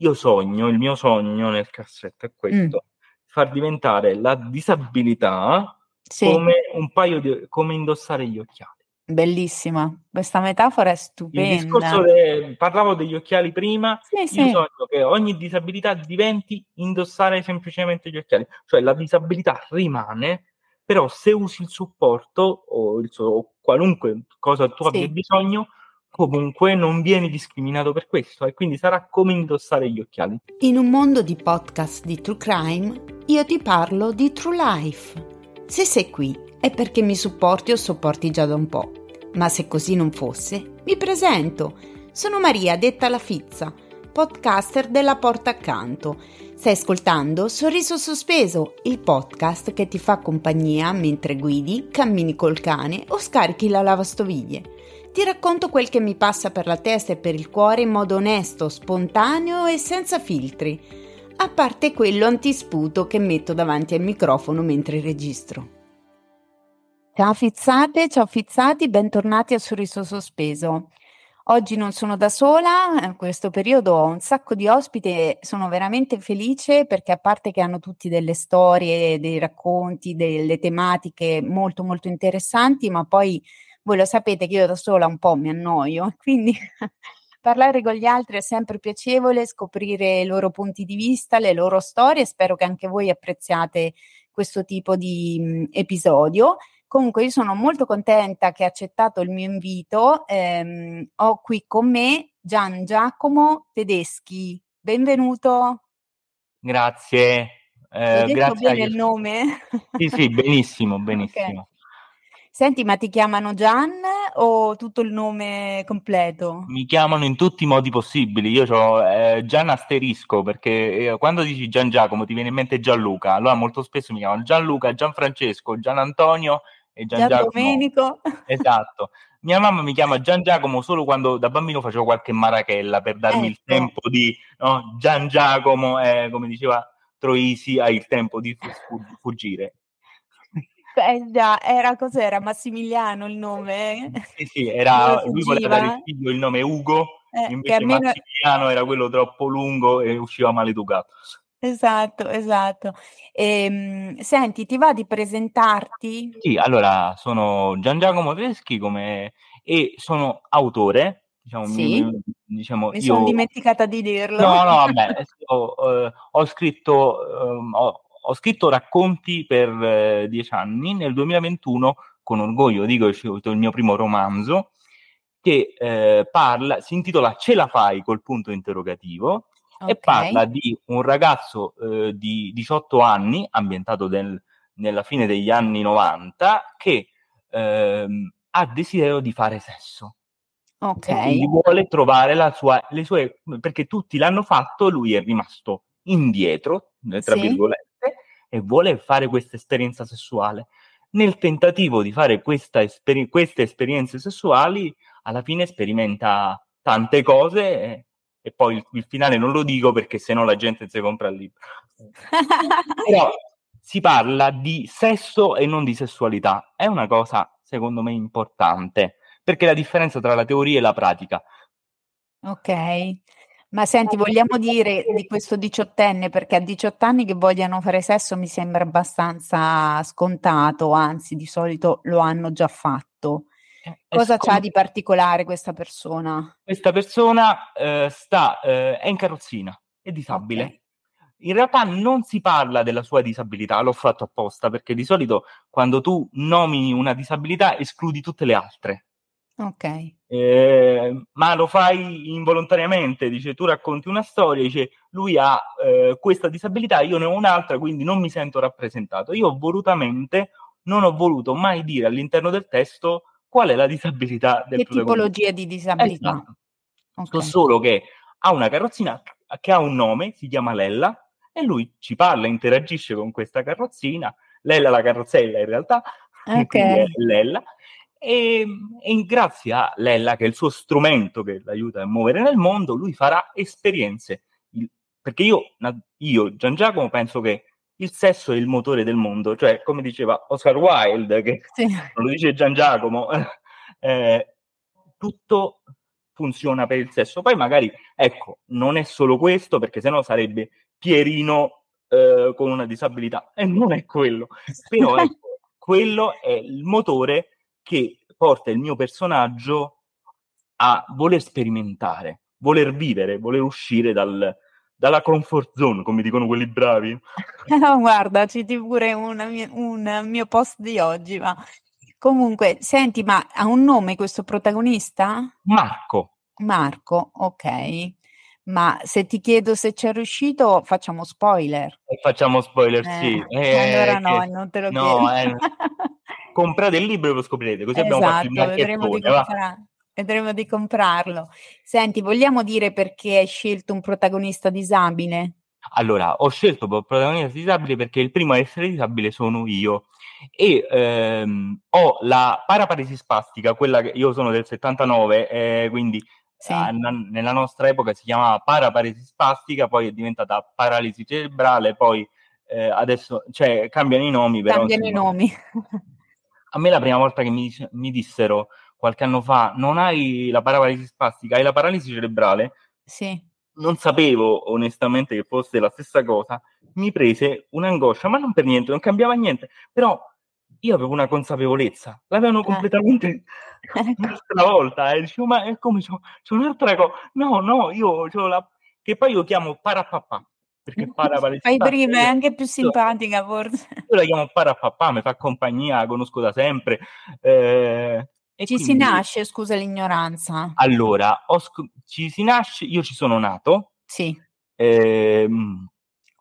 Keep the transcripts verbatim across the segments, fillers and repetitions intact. io sogno, il mio sogno nel cassetto è questo, mm. far diventare la disabilità sì. come un paio di, come indossare gli occhiali. Bellissima, questa metafora è stupenda. Il discorso de, parlavo degli occhiali prima, sì, io sì. sogno che ogni disabilità diventi indossare semplicemente gli occhiali, cioè la disabilità rimane, però se usi il supporto o, il, o qualunque cosa tu sì. abbia bisogno, comunque non vieni discriminato per questo e quindi sarà come indossare gli occhiali. In un mondo di podcast di True Crime, io ti parlo di True Life. Se sei qui è perché mi supporti o sopporti già da un po', ma se così non fosse, mi presento. Sono Maria, detta la Fizza, podcaster della Porta Accanto. Stai ascoltando Sorriso Sospeso, il podcast che ti fa compagnia mentre guidi, cammini col cane o scarichi la lavastoviglie. Ti racconto quel che mi passa per la testa e per il cuore in modo onesto, spontaneo e senza filtri, a parte quello antisputo che metto davanti al microfono mentre registro. Ciao Fizzate, ciao Fizzati, bentornati a Sorriso Sospeso. Oggi non sono da sola, in questo periodo ho un sacco di ospiti e sono veramente felice perché a parte che hanno tutti delle storie, dei racconti, delle tematiche molto molto interessanti, ma poi voi lo sapete che io da sola un po' mi annoio, quindi parlare con gli altri è sempre piacevole, scoprire i loro punti di vista, le loro storie, spero che anche voi apprezziate questo tipo di mh, episodio. Comunque io sono molto contenta che ha accettato il mio invito, ehm, ho qui con me Gian Giacomo Tedeschi, benvenuto. Grazie. Eh, Ho detto grazie bene il nome? Sì, sì, benissimo, benissimo. Okay. Senti, ma ti chiamano Gian o tutto il nome completo? Mi chiamano in tutti i modi possibili, io ho eh, Gian asterisco, perché eh, quando dici Gian Giacomo ti viene in mente Gianluca, allora molto spesso mi chiamano Gianluca, Gianfrancesco, Gian Antonio e Gian, Gian Domenico. Esatto. Mia mamma mi chiama Gian Giacomo solo quando da bambino facevo qualche marachella per darmi eh, il tempo eh. di no, Gian Giacomo, eh, come diceva Troisi, ha il tempo di fuggire. Eh già, era cos'era? Massimiliano il nome? Sì, sì, era, lui voleva dare il figlio il nome Ugo, eh, invece almeno... Massimiliano era quello troppo lungo e usciva maleducato. Esatto, esatto. Ehm, senti, ti va di presentarti? Sì, allora sono Gian Giacomo Tedeschi come... e sono autore. Diciamo, sì. mi, diciamo, mi sono io... dimenticata di dirlo. No, no, vabbè, io, eh, ho scritto... Eh, ho, Ho scritto racconti per eh, dieci anni, nel duemilaventuno, con orgoglio, dico, è uscito il mio primo romanzo, che eh, parla, si intitola Ce la fai col punto interrogativo, okay. e parla di un ragazzo eh, di diciotto anni, ambientato del, nella fine degli anni novanta, che eh, ha desiderio di fare sesso. Ok. Quindi vuole trovare la sua, le sue, perché tutti l'hanno fatto, lui è rimasto indietro, tra sì. virgolette, e vuole fare questa esperienza sessuale. Nel tentativo di fare questa esper- queste esperienze sessuali, alla fine sperimenta tante cose e, e poi il, il finale non lo dico perché sennò la gente si compra il libro. Però si parla di sesso e non di sessualità. È una cosa, secondo me, importante, perché la differenza tra la teoria e la pratica. Ok. Ma senti, vogliamo dire di questo diciottenne, perché a diciotto anni che vogliano fare sesso mi sembra abbastanza scontato, anzi di solito lo hanno già fatto. Cosa c'ha di particolare questa persona? Questa persona eh, sta, eh, è in carrozzina, è disabile. Okay. In realtà non si parla della sua disabilità, l'ho fatto apposta, perché di solito quando tu nomini una disabilità escludi tutte le altre. Ok. Eh, ma lo fai involontariamente, dice tu racconti una storia, dice lui ha eh, questa disabilità, io ne ho un'altra, quindi non mi sento rappresentato. Io volutamente non ho voluto mai dire all'interno del testo qual è la disabilità del protagonista. Che tipologia di disabilità? Esatto. Okay. So solo che ha una carrozzina che ha un nome, si chiama Lella, e lui ci parla, interagisce con questa carrozzina, Lella la carrozzella in realtà, okay. quindi è Lella. E, e grazie a Lella, che è il suo strumento che l'aiuta a muovere nel mondo, lui farà esperienze. Il, perché io, io, Gian Giacomo, penso che il sesso è il motore del mondo, cioè come diceva Oscar Wilde, che sì. non lo dice Gian Giacomo, eh, tutto funziona per il sesso. Poi magari, ecco, non è solo questo, perché sennò sarebbe Pierino eh, con una disabilità, e non è quello. Però ecco, quello è il motore che porta il mio personaggio a voler sperimentare, voler vivere, voler uscire dal... dalla comfort zone, come dicono quelli bravi. No, guarda, citi pure una, un mio post di oggi, ma comunque, senti, ma ha un nome questo protagonista? Marco. Marco, ok. Ma se ti chiedo se c'è riuscito, facciamo spoiler. E facciamo spoiler, eh, sì. Eh, allora no, che... non te lo chiedo. No, eh, comprate il libro e lo scoprirete, così esatto, abbiamo fatto il marchettone. Vedremo di comprarlo. Senti, vogliamo dire perché hai scelto un protagonista disabile? Allora, ho scelto un protagonista disabile perché il primo a essere disabile sono io. E ehm, ho la paraparesi spastica, quella che io sono del settantanove, eh, quindi sì. eh, n- nella nostra epoca si chiamava paraparesi spastica, poi è diventata paralisi cerebrale, poi eh, adesso, cioè, cambiano i nomi. Però, cambiano insomma, i nomi. A me la prima volta che mi, mi dissero qualche anno fa, non hai la paralisi spastica, hai la paralisi cerebrale? Sì. Non sapevo onestamente che fosse la stessa cosa, mi prese un'angoscia, ma non per niente, non cambiava niente, però io avevo una consapevolezza, l'avevano eh. completamente stravolta, eh. Dicevo, ma è come, c'è un'altra cosa, no, no, io c'ho la... che poi io chiamo parapapà, perché parapalesi fai prima, è anche più simpatica forse. Io la chiamo parapapà, mi fa compagnia, la conosco da sempre, eh... E ci quindi, si nasce, scusa l'ignoranza. Allora, sc- ci si nasce, io ci sono nato. Sì. Ehm,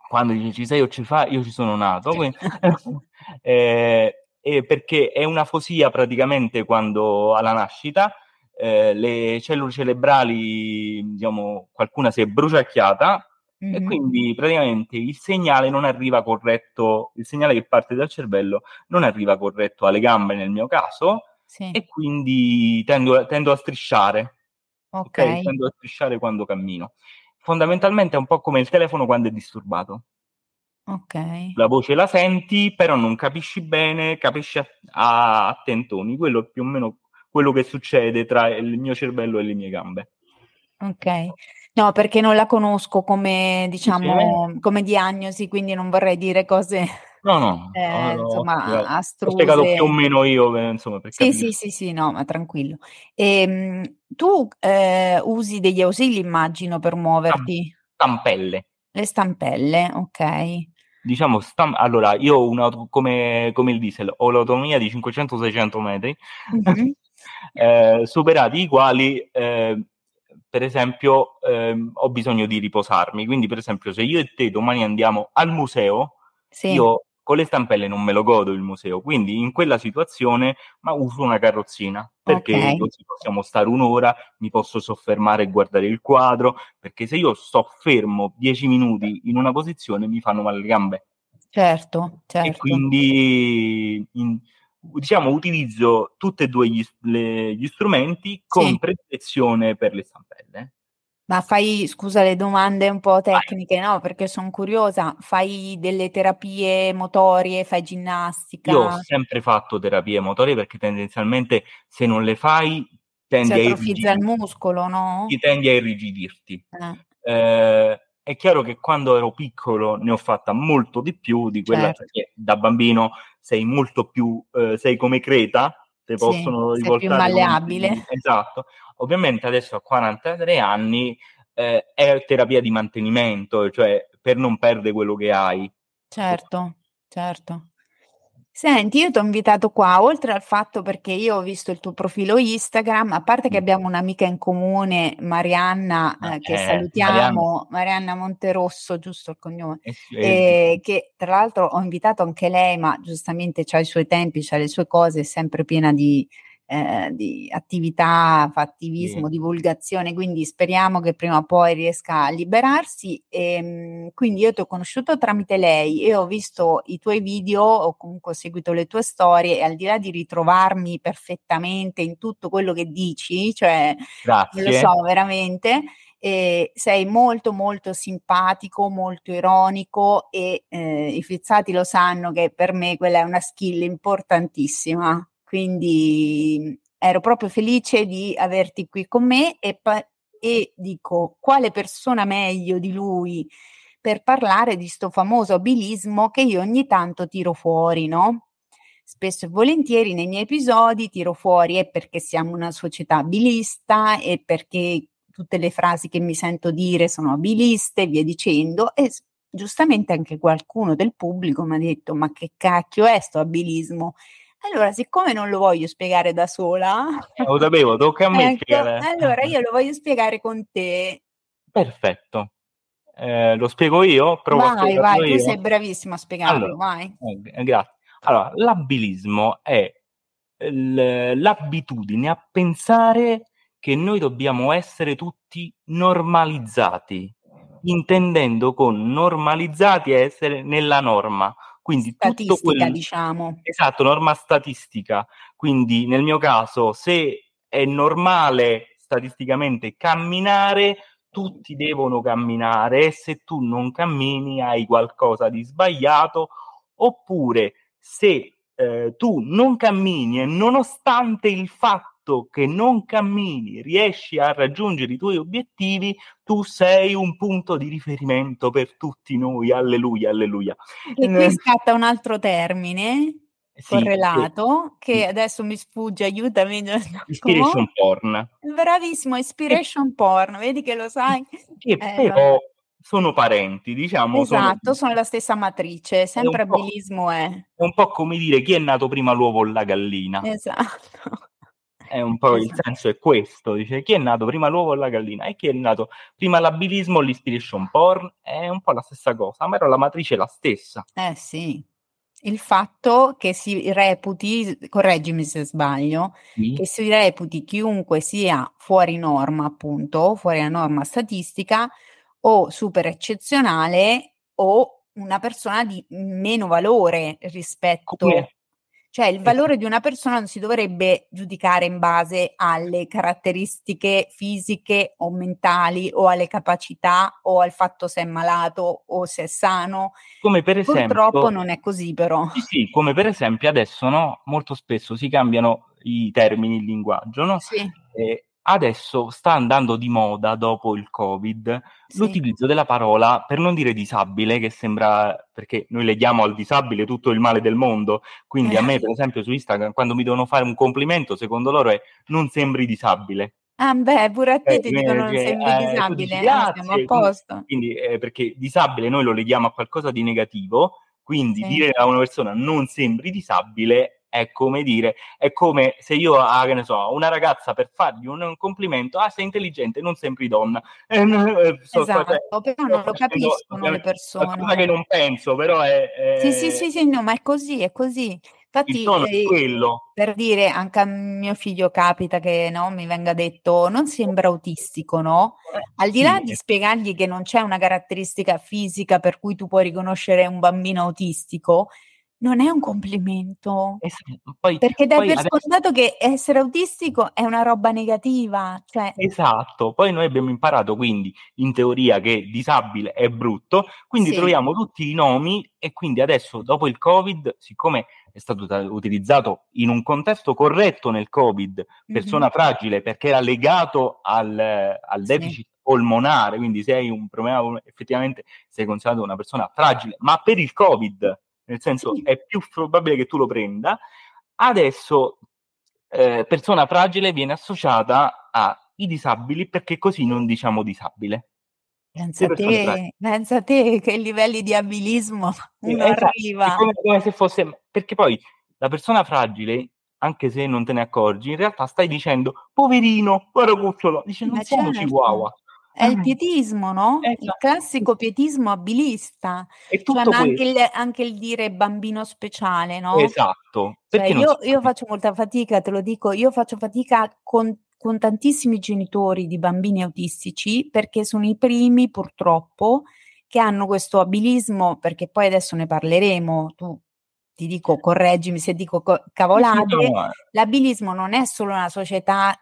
quando dici ci sei o ci fa, io ci sono nato. Sì. Quindi, eh, eh, perché è una fosia praticamente quando alla nascita eh, le cellule cerebrali, diciamo, qualcuna si è bruciacchiata mm-hmm. e quindi praticamente il segnale non arriva corretto, il segnale che parte dal cervello non arriva corretto alle gambe nel mio caso. Sì. E quindi tendo, tendo a strisciare, okay. Okay? Tendo a strisciare quando cammino. Fondamentalmente è un po' come il telefono quando è disturbato. Okay. La voce la senti, però non capisci bene, capisci a, a, a tentoni. Quello è più o meno quello che succede tra il mio cervello e le mie gambe. Ok. No, perché non la conosco come, diciamo, sì. come diagnosi, quindi non vorrei dire cose... No, no, eh, no, insomma, no, astruse. Ho spiegato più o meno io, insomma. Per sì, sì, sì, sì, no, ma tranquillo. E, tu eh, usi degli ausili, immagino, per muoverti? Stampelle. Le stampelle, ok. Diciamo, stam- allora, io ho una, come, come il diesel, ho l'autonomia di cinquecento seicento metri, mm-hmm. eh, superati i quali, eh, per esempio, eh, ho bisogno di riposarmi. Quindi, per esempio, se io e te domani andiamo al museo, sì. io... con le stampelle non me lo godo il museo, quindi in quella situazione ma uso una carrozzina, perché okay. così possiamo stare un'ora, mi posso soffermare e guardare il quadro, perché se io sto fermo dieci minuti in una posizione mi fanno male le gambe. Certo, certo. E quindi in, diciamo utilizzo tutti e due gli, le, gli strumenti con sì. predilezione per le stampelle. Ma fai, scusa le domande un po' tecniche, no? Perché sono curiosa, fai delle terapie motorie, fai ginnastica? Io ho sempre fatto terapie motorie perché tendenzialmente se non le fai tendi a irrigidirti. Si atrofizza il muscolo, no? Ti tendi a irrigidirti. Eh. Eh, è chiaro che quando ero piccolo ne ho fatta molto di più di quella certo. che da bambino sei molto più, eh, sei come Creta. Te possono sì, rivoltare, sei più malleabile. Con... Esatto. Ovviamente adesso a quarantatré anni eh, è terapia di mantenimento, cioè per non perdere quello che hai. Certo, certo. Senti, io ti ho invitato qua, oltre al fatto perché io ho visto il tuo profilo Instagram, a parte che abbiamo un'amica in comune, Marianna, eh, che eh, salutiamo, Marianna. Marianna Monterosso, giusto il cognome, eh, eh, che tra l'altro ho invitato anche lei, ma giustamente c'ha i suoi tempi, c'ha le sue cose, è sempre piena di, eh, di attività, attivismo, eh. divulgazione, quindi speriamo che prima o poi riesca a liberarsi. E, quindi io ti ho conosciuto tramite lei e ho visto i tuoi video, ho comunque seguito le tue storie e al di là di ritrovarmi perfettamente in tutto quello che dici, cioè Grazie. lo so veramente, e sei molto molto simpatico, molto ironico e eh, i fizzati lo sanno che per me quella è una skill importantissima. Quindi ero proprio felice di averti qui con me e, pa- e dico, quale persona meglio di lui per parlare di sto famoso abilismo che io ogni tanto tiro fuori, no? Spesso e volentieri nei miei episodi tiro fuori è perché siamo una società abilista e perché tutte le frasi che mi sento dire sono abiliste e via dicendo, e giustamente anche qualcuno del pubblico mi ha detto ma che cacchio è sto abilismo? Allora, siccome non lo voglio spiegare da sola, lo dovevo, tocca a me ecco, spiegare. Allora io lo voglio spiegare con te. Perfetto. Eh, lo spiego io? Provo vai, a vai, io. Tu sei bravissimo a spiegarlo, allora, vai. Eh, grazie. Allora, l'abilismo è l- l'abitudine a pensare che noi dobbiamo essere tutti normalizzati, intendendo con normalizzati essere nella norma. Quindi statistica, tutto quello, diciamo. Esatto, norma statistica. Quindi nel mio caso, se è normale statisticamente camminare, tutti devono camminare e se tu non cammini hai qualcosa di sbagliato, oppure se eh, tu non cammini e nonostante il fatto che non cammini riesci a raggiungere i tuoi obiettivi, tu sei un punto di riferimento per tutti noi, alleluia, alleluia. E qui scatta un altro termine correlato, sì, sì. Che adesso mi sfugge, aiutami. Ispiration porn. Bravissimo, ispiration e... porn, vedi che lo sai. Che eh, però vabbè. Sono parenti, diciamo. Esatto, sono... sono la stessa matrice, sempre è abilismo è. È un po' come dire chi è nato prima l'uovo o la gallina. Esatto. È un po' esatto. Il senso è questo, dice chi è nato prima l'uovo o la gallina e chi è nato prima l'abilismo o l'ispiration porn, è un po' la stessa cosa, ma era la matrice la stessa. Eh sì. Il fatto che si reputi, correggimi se sbaglio, sì. Che si reputi chiunque sia fuori norma, appunto, fuori la norma statistica o super eccezionale o una persona di meno valore rispetto. Come? Cioè il valore di una persona non si dovrebbe giudicare in base alle caratteristiche fisiche o mentali o alle capacità o al fatto se è malato o se è sano. Come per esempio, purtroppo non è così però. Sì, sì, come per esempio adesso, no? Molto spesso si cambiano i termini, il linguaggio, no? Sì. Eh, adesso sta andando di moda dopo il Covid sì. L'utilizzo della parola per non dire disabile, che sembra, perché noi leghiamo al disabile tutto il male del mondo, quindi eh. A me per esempio su Instagram quando mi devono fare un complimento secondo loro è non sembri disabile. Ah beh, pure a te eh, ti dicono non sembri eh, disabile, dici, ah, siamo a posto. Quindi, quindi eh, perché disabile noi lo leghiamo a qualcosa di negativo, quindi sì. Dire a una persona non sembri disabile è come dire, è come se io a ah, che ne so, una ragazza per fargli un, un complimento, ah sei intelligente, non sembri donna. Eh, eh, so, esatto, cioè, però non lo capiscono le persone. È una che non penso, però è... è... Sì, sì, sì, sì, no, ma è così, è così. Infatti, il tono è quello. Per dire, anche a mio figlio capita che no, mi venga detto, non sembra autistico, no? Al di là sì. Di spiegargli che non c'è una caratteristica fisica per cui tu puoi riconoscere un bambino autistico, non è un complimento, esatto. Poi, perché dai per adesso... scontato che essere autistico è una roba negativa. Cioè... Esatto, poi noi abbiamo imparato quindi in teoria che disabile è brutto, quindi sì. Troviamo tutti i nomi e quindi adesso dopo il Covid, siccome è stato utilizzato in un contesto corretto nel Covid, persona mm-hmm. fragile perché era legato al, al deficit sì. Polmonare, quindi sei un problema, effettivamente sei considerato una persona fragile, ma per il Covid... Nel senso, sì. È più probabile che tu lo prenda. Adesso, eh, persona fragile viene associata ai disabili perché così non diciamo disabile. Pensa te, pensa te che livelli di abilismo non eh, arriva. È come, come se fosse... Perché poi la persona fragile, anche se non te ne accorgi, in realtà stai dicendo poverino, guarda cucciolo, dice non sono chihuahua. È il pietismo, no? Esatto. Il classico pietismo abilista. E tutto cioè, ma anche, il, anche il dire bambino speciale, no? Esatto. Cioè, io, io faccio molta fatica, te lo dico, io faccio fatica con, con tantissimi genitori di bambini autistici perché sono i primi, purtroppo, che hanno questo abilismo, perché poi adesso ne parleremo, tu ti dico, correggimi se dico co- cavolate, sì, no. L'abilismo non è solo una società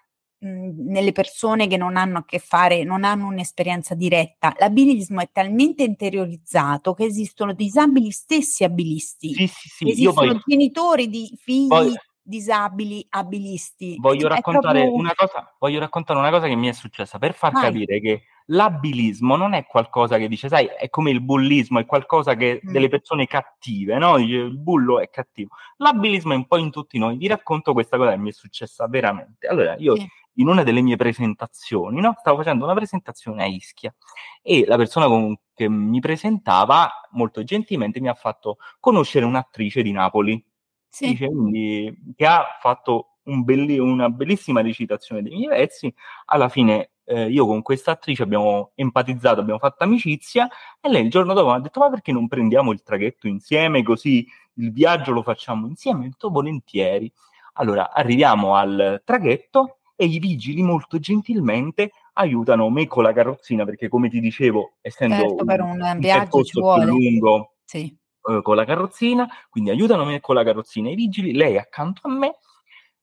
nelle persone che non hanno a che fare, non hanno un'esperienza diretta. L'abilismo è talmente interiorizzato che esistono disabili stessi abilisti. Sì, sì, sì. Esistono io poi, genitori di figli poi, disabili abilisti. Voglio raccontare proprio... una cosa, voglio raccontare una cosa che mi è successa per far Vai. capire che l'abilismo non è qualcosa che dice, sai, è come il bullismo, è qualcosa che mm. delle persone cattive, no? Il bullo è cattivo. L'abilismo è un po' in tutti noi. Vi racconto questa cosa che mi è successa veramente. Allora, io sì. in una delle mie presentazioni, no? Stavo facendo una presentazione a Ischia e la persona con... che mi presentava molto gentilmente mi ha fatto conoscere un'attrice di Napoli, sì. dice, quindi, che ha fatto un belli- una bellissima recitazione dei miei pezzi. Alla fine Eh, io con questa attrice abbiamo empatizzato, abbiamo fatto amicizia, e lei il giorno dopo mi ha detto, ma perché non prendiamo il traghetto insieme, così il viaggio lo facciamo insieme? Ho detto, volentieri. Allora, arriviamo al traghetto e i vigili molto gentilmente aiutano me con la carrozzina, perché come ti dicevo, essendo certo, per un, un viaggio ci vuole. lungo sì. eh, con la carrozzina, quindi aiutano me con la carrozzina i vigili, lei accanto a me,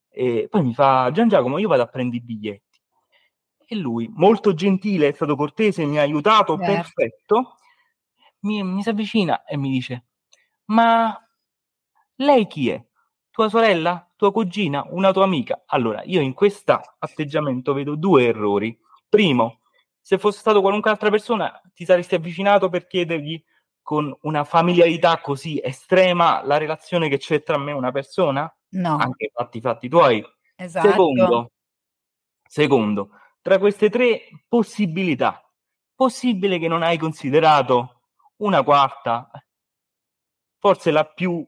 e poi mi fa, Gian Giacomo, io vado a prendere i biglietti. E lui, molto gentile, è stato cortese, mi ha aiutato, yeah. perfetto, mi, mi si avvicina e mi dice, ma lei chi è? Tua sorella? Tua cugina? Una tua amica? Allora, io in questo atteggiamento vedo due errori. Primo, se fosse stato qualunque altra persona, ti saresti avvicinato per chiedergli con una familiarità così estrema la relazione che c'è tra me e una persona? No. Anche fatti fatti tuoi. Esatto. Secondo, secondo, tra queste tre possibilità, possibile che non hai considerato una quarta, forse la più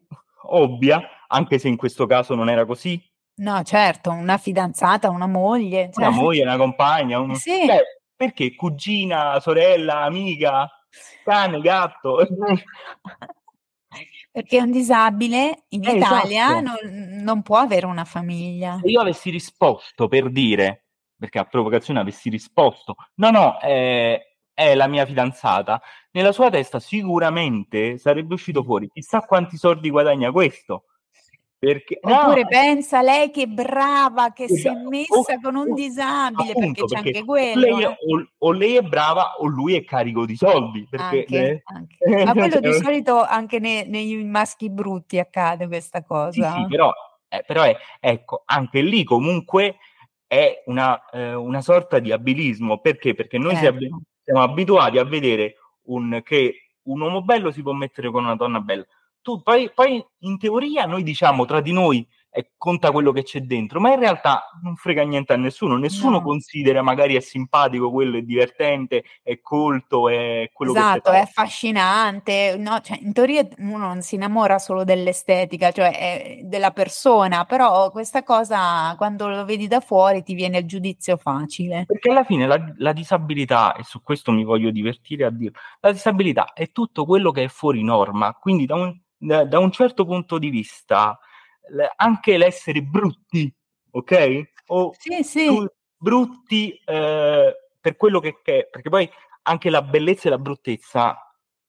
ovvia, anche se in questo caso non era così? No, certo, una fidanzata, una moglie. Una cioè... moglie, una compagna. Uno... Sì. Beh, perché cugina, sorella, amica, cane, gatto? Perché un disabile in eh, Italia esatto. non, non può avere una famiglia. Se io avessi risposto per dire... perché a provocazione avessi risposto, no, no, è, è la mia fidanzata, nella sua testa sicuramente sarebbe uscito fuori, chissà quanti soldi guadagna questo. Perché, Oppure no, pensa lei che brava, che esatto. si è messa o, con un disabile, appunto, perché c'è perché anche quello. Lei, o, o lei è brava o lui è carico di soldi. Perché, anche, eh, anche. Ma quello di solito anche nei, nei maschi brutti accade questa cosa. Sì, sì, però, eh, però è, ecco, anche lì comunque... è una, eh, una sorta di abilismo, perché? Perché noi eh. ab- siamo abituati a vedere un, che un uomo bello si può mettere con una donna bella. Tu, poi, poi in teoria noi diciamo tra di noi eh, conta quello che c'è dentro, ma in realtà non frega niente a nessuno, nessuno no. considera magari è simpatico, quello è divertente, è colto, è quello esatto, che Esatto, è affascinante, no, cioè, in teoria uno non si innamora solo dell'estetica, cioè è della persona, però questa cosa quando lo vedi da fuori ti viene il giudizio facile. Perché alla fine la, la disabilità, e su questo mi voglio divertire a dirlo, la disabilità è tutto quello che è fuori norma, quindi da un, da, da un certo punto di vista... anche l'essere brutti, ok? O sì, sì. brutti eh, per quello che è, perché poi anche la bellezza e la bruttezza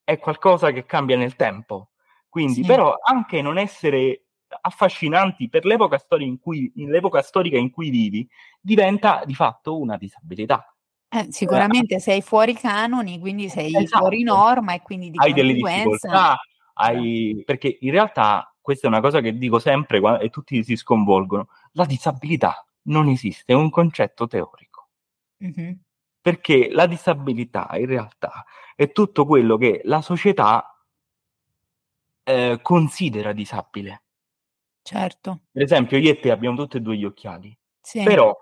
è qualcosa che cambia nel tempo, quindi sì. però anche non essere affascinanti per l'epoca storica in cui, nell'epoca storica in cui vivi diventa di fatto una disabilità. Eh, sicuramente eh, sei fuori canoni, quindi sei esatto. fuori norma e quindi di hai conseguenza... delle difficoltà, hai... perché in realtà questa è una cosa che dico sempre e tutti si sconvolgono. La disabilità non esiste, è un concetto teorico. Mm-hmm. Perché la disabilità in realtà è tutto quello che la società eh, considera disabile. Certo. Per esempio io e te abbiamo tutti e due gli occhiali. Sì. Però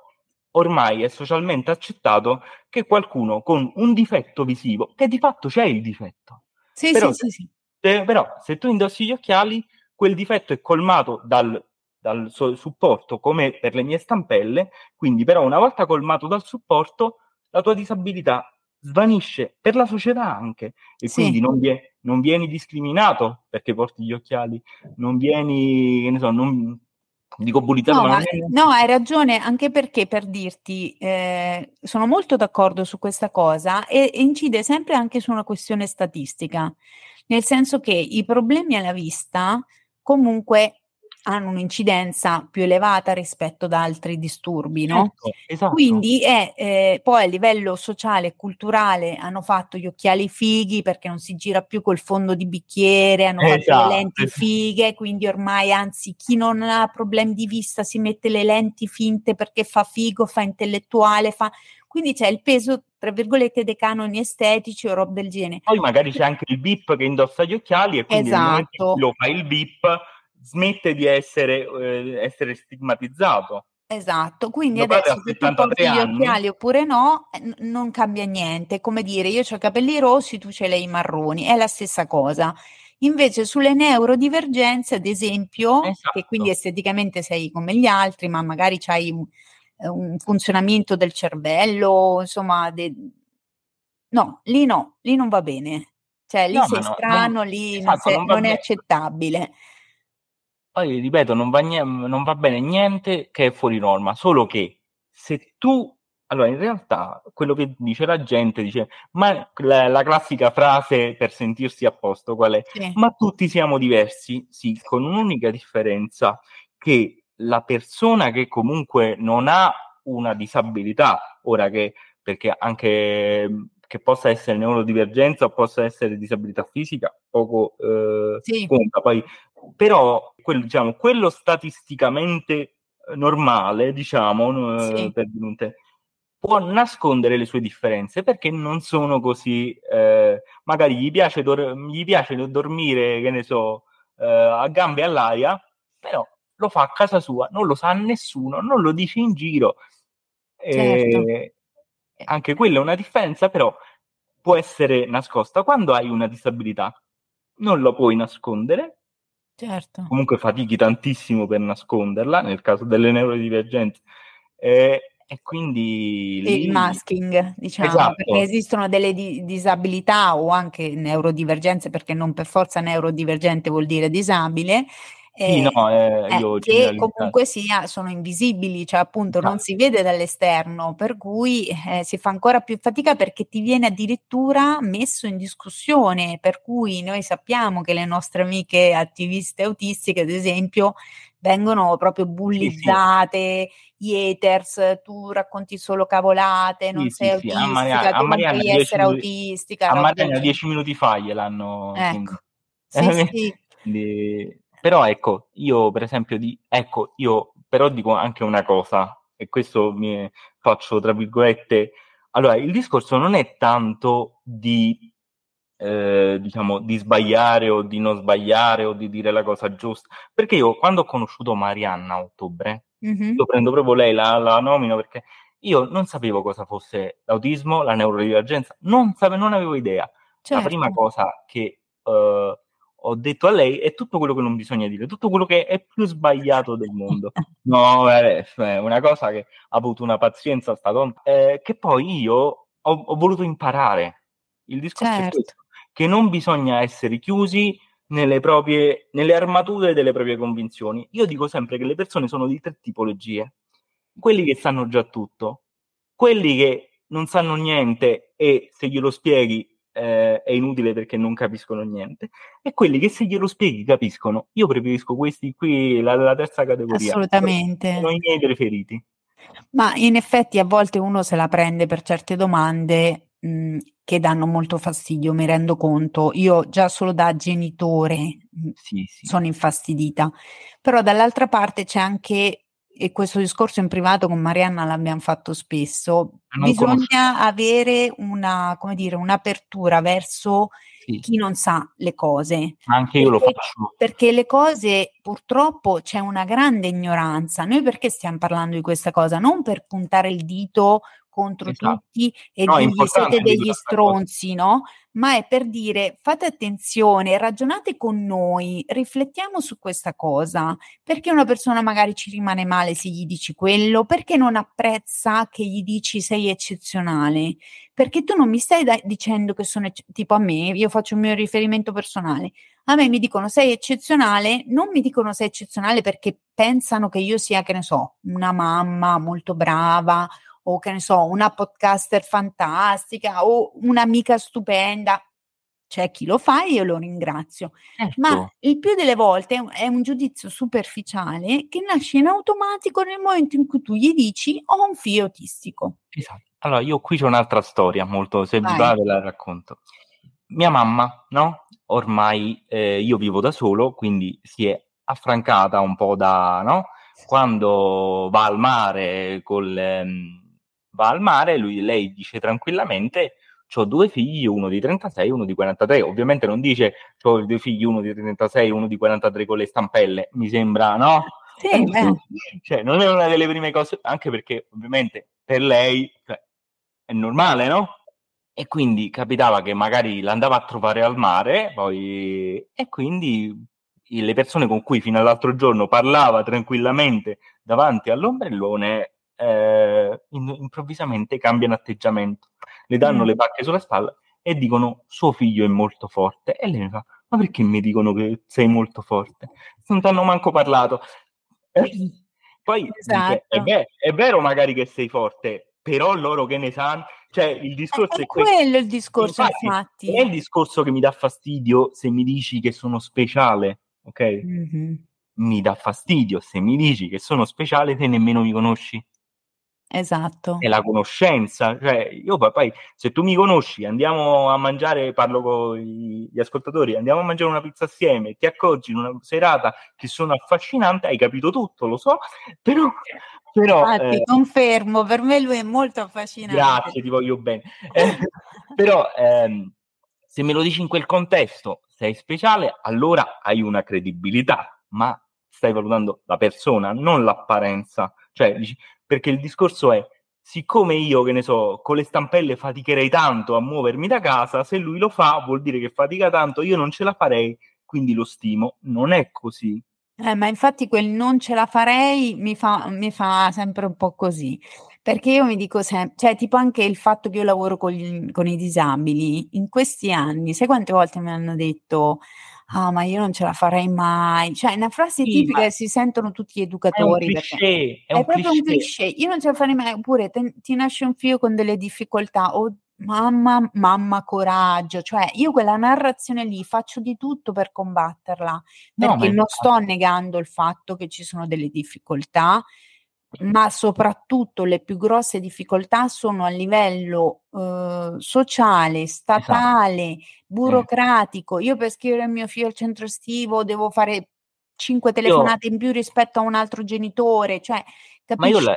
ormai è socialmente accettato che qualcuno con un difetto visivo, che di fatto c'è il difetto. Sì, però, sì, sì, se, sì. Però se tu indossi gli occhiali quel difetto è colmato dal, dal supporto, come per le mie stampelle, quindi però una volta colmato dal supporto, la tua disabilità svanisce, per la società anche, e sì. quindi non, vie, non vieni discriminato perché porti gli occhiali, non vieni, che ne so, non dico bullizzato. No, ma ma, non... no, hai ragione, anche perché, per dirti, eh, sono molto d'accordo su questa cosa e, e incide sempre anche su una questione statistica, nel senso che i problemi alla vista... comunque hanno un'incidenza più elevata rispetto ad altri disturbi, no? Esatto, esatto. Quindi è, eh, poi a livello sociale e culturale hanno fatto gli occhiali fighi perché non si gira più col fondo di bicchiere, hanno esatto. fatto le lenti fighe, quindi ormai anzi chi non ha problemi di vista si mette le lenti finte perché fa figo, fa intellettuale, fa... Quindi c'è il peso, tra virgolette, dei canoni estetici o roba del genere. Poi magari c'è anche il bip che indossa gli occhiali e quindi esatto. nel momento in cui lo fa il bip smette di essere, eh, essere stigmatizzato. Esatto, quindi lo adesso se tu porti gli occhiali oppure no, n- non cambia niente. Come dire, io ho i capelli rossi, tu ce l'hai i marroni, è la stessa cosa. Invece sulle neurodivergenze, ad esempio, esatto. che quindi esteticamente sei come gli altri, ma magari c'hai... un un funzionamento del cervello, insomma, de... no, lì no, lì non va bene, cioè lì no, sei no, strano, non, lì esatto, non, sei, non, non è accettabile. Poi ripeto, non va, non va bene niente che è fuori norma, solo che se tu, allora in realtà quello che dice la gente, dice, ma la, la classica frase per sentirsi a posto qual è? Sì. Ma tutti siamo diversi, sì, con un'unica differenza che la persona che comunque non ha una disabilità, ora che perché anche che possa essere neurodivergenza o possa essere disabilità fisica, poco eh, sì. conta. Poi, però quel, diciamo, quello statisticamente normale, diciamo, sì. per dire, può nascondere le sue differenze perché non sono così. Eh, magari gli piace, dor- gli piace dormire, che ne so, eh, a gambe all'aria, però lo fa a casa sua, non lo sa nessuno, non lo dice in giro. Certo. Eh, anche quella è una differenza, però può essere nascosta. Quando hai una disabilità non la puoi nascondere. Certo. Comunque fatichi tantissimo per nasconderla, nel caso delle neurodivergenze. Eh, e quindi... il masking, diciamo, esatto. perché esistono delle di- disabilità o anche neurodivergenze, perché non per forza neurodivergente vuol dire disabile, Eh, sì, no, eh, io eh, che comunque sia sono invisibili, cioè appunto no. non si vede dall'esterno, per cui eh, si fa ancora più fatica perché ti viene addirittura messo in discussione, per cui noi sappiamo che le nostre amiche attiviste autistiche, ad esempio, vengono proprio bullizzate, sì, sì. haters, tu racconti solo cavolate, non sì, sei sì, autistica, Mariana, tu non puoi essere minuti, autistica. A Mariana dieci minuti fa gliel'hanno... Ecco, sì, sì. Le... Però ecco, io per esempio, di, ecco, io però dico anche una cosa, e questo mi faccio tra virgolette, allora il discorso non è tanto di, eh, diciamo, di sbagliare o di non sbagliare o di dire la cosa giusta, perché io quando ho conosciuto Marianna a ottobre, mm-hmm. io prendo proprio lei, la, la nomino, perché io non sapevo cosa fosse l'autismo, la neurodivergenza, non, sape- non avevo idea. Certo. La prima cosa che... Eh, ho detto a lei, è tutto quello che non bisogna dire, tutto quello che è più sbagliato del mondo. No, è una cosa che ha avuto una pazienza sta donna, eh, che poi io ho, ho voluto imparare. Il discorso certo. è questo, che non bisogna essere chiusi nelle proprie, nelle armature delle proprie convinzioni. Io dico sempre che le persone sono di tre tipologie. Quelli che sanno già tutto, quelli che non sanno niente e se glielo spieghi Eh, è inutile perché non capiscono niente, e quelli che se glielo spieghi capiscono. Io preferisco questi qui, la, la terza categoria. Assolutamente. Sono i miei preferiti. Ma in effetti a volte uno se la prende per certe domande mh, che danno molto fastidio, mi rendo conto. Io già solo da genitore sì, sì. sono infastidita. Però dall'altra parte c'è anche, e questo discorso in privato con Marianna l'abbiamo fatto spesso, non bisogna conosco. avere una, come dire, un'apertura verso sì. chi non sa le cose. Anche io perché, lo faccio. Perché le cose, purtroppo, c'è una grande ignoranza. Noi perché stiamo parlando di questa cosa? Non per puntare il dito contro esatto. tutti e no, dirgli siete degli stronzi, no? Ma è per dire fate attenzione, ragionate con noi, riflettiamo su questa cosa, perché una persona magari ci rimane male se gli dici quello, perché non apprezza che gli dici sei eccezionale, perché tu non mi stai da- dicendo che sono ecce- tipo a me, io faccio il mio riferimento personale, a me mi dicono sei eccezionale, non mi dicono sei eccezionale perché pensano che io sia, che ne so, una mamma molto brava, o che ne so, una podcaster fantastica o un'amica stupenda. c'è chi lo fa e io lo ringrazio, certo. Ma il più delle volte è un giudizio superficiale che nasce in automatico nel momento in cui tu gli dici ho un figlio autistico. Esatto. Allora io qui c'è un'altra storia molto, se vi va ve la racconto. Mia mamma, no? Ormai eh, io vivo da solo, quindi si è affrancata un po' da, no? Quando va al mare col ehm, va al mare, lui, lei dice tranquillamente c'ho due figli, uno di trentasei, uno di quarantatré. Ovviamente non dice c'ho due figli, uno di trentasei, uno di quarantatré con le stampelle, mi sembra, no? Sì, cioè, non è una delle prime cose, anche perché ovviamente per lei, cioè, è normale, no? E quindi capitava che magari l'andava a trovare al mare, poi e quindi le persone con cui fino all'altro giorno parlava tranquillamente davanti all'ombrellone eh, improvvisamente cambiano atteggiamento, le danno mm. le pacche sulla spalla e dicono suo figlio è molto forte, e lei mi fa ma perché mi dicono che sei molto forte? Non ti hanno manco parlato. Eh, poi esatto. Dice, beh, è vero magari che sei forte, però loro che ne sanno? Cioè il discorso è, è quello questo. Il discorso infatti, infatti. È il discorso che mi dà fastidio se mi dici che sono speciale, ok? Mm-hmm. Mi dà fastidio se mi dici che sono speciale te nemmeno mi conosci. Esatto. È la conoscenza, cioè io poi se tu mi conosci, andiamo a mangiare, parlo con gli ascoltatori, andiamo a mangiare una pizza assieme, ti accorgi in una serata che sono affascinante, hai capito tutto, lo so, però però infatti, eh, confermo, per me lui è molto affascinante. Grazie, ti voglio bene. Eh, però ehm, se me lo dici in quel contesto, sei speciale, allora hai una credibilità, ma stai valutando la persona, non l'apparenza. Cioè, dici, perché il discorso è, siccome io, che ne so, con le stampelle faticherei tanto a muovermi da casa, se lui lo fa vuol dire che fatica tanto, io non ce la farei, quindi lo stimo. Non è così. Eh, ma infatti quel non ce la farei mi fa, mi fa sempre un po' così, perché io mi dico sempre, cioè tipo anche il fatto che io lavoro con, gli, con i disabili, in questi anni, sai quante volte mi hanno detto ah ma io non ce la farei mai, cioè è una frase sì, tipica che si sentono tutti gli educatori, è, un cliché, è, un è proprio cliché. Un cliché, io non ce la farei mai, oppure te, ti nasce un figlio con delle difficoltà, o mamma, mamma coraggio, cioè io quella narrazione lì faccio di tutto per combatterla, perché no, non sto negando il fatto che ci sono delle difficoltà, ma soprattutto le più grosse difficoltà sono a livello eh, sociale, statale, esatto. burocratico. Io per scrivere il mio figlio al centro estivo devo fare cinque telefonate io... in più rispetto a un altro genitore, cioè capisci? Ma io la,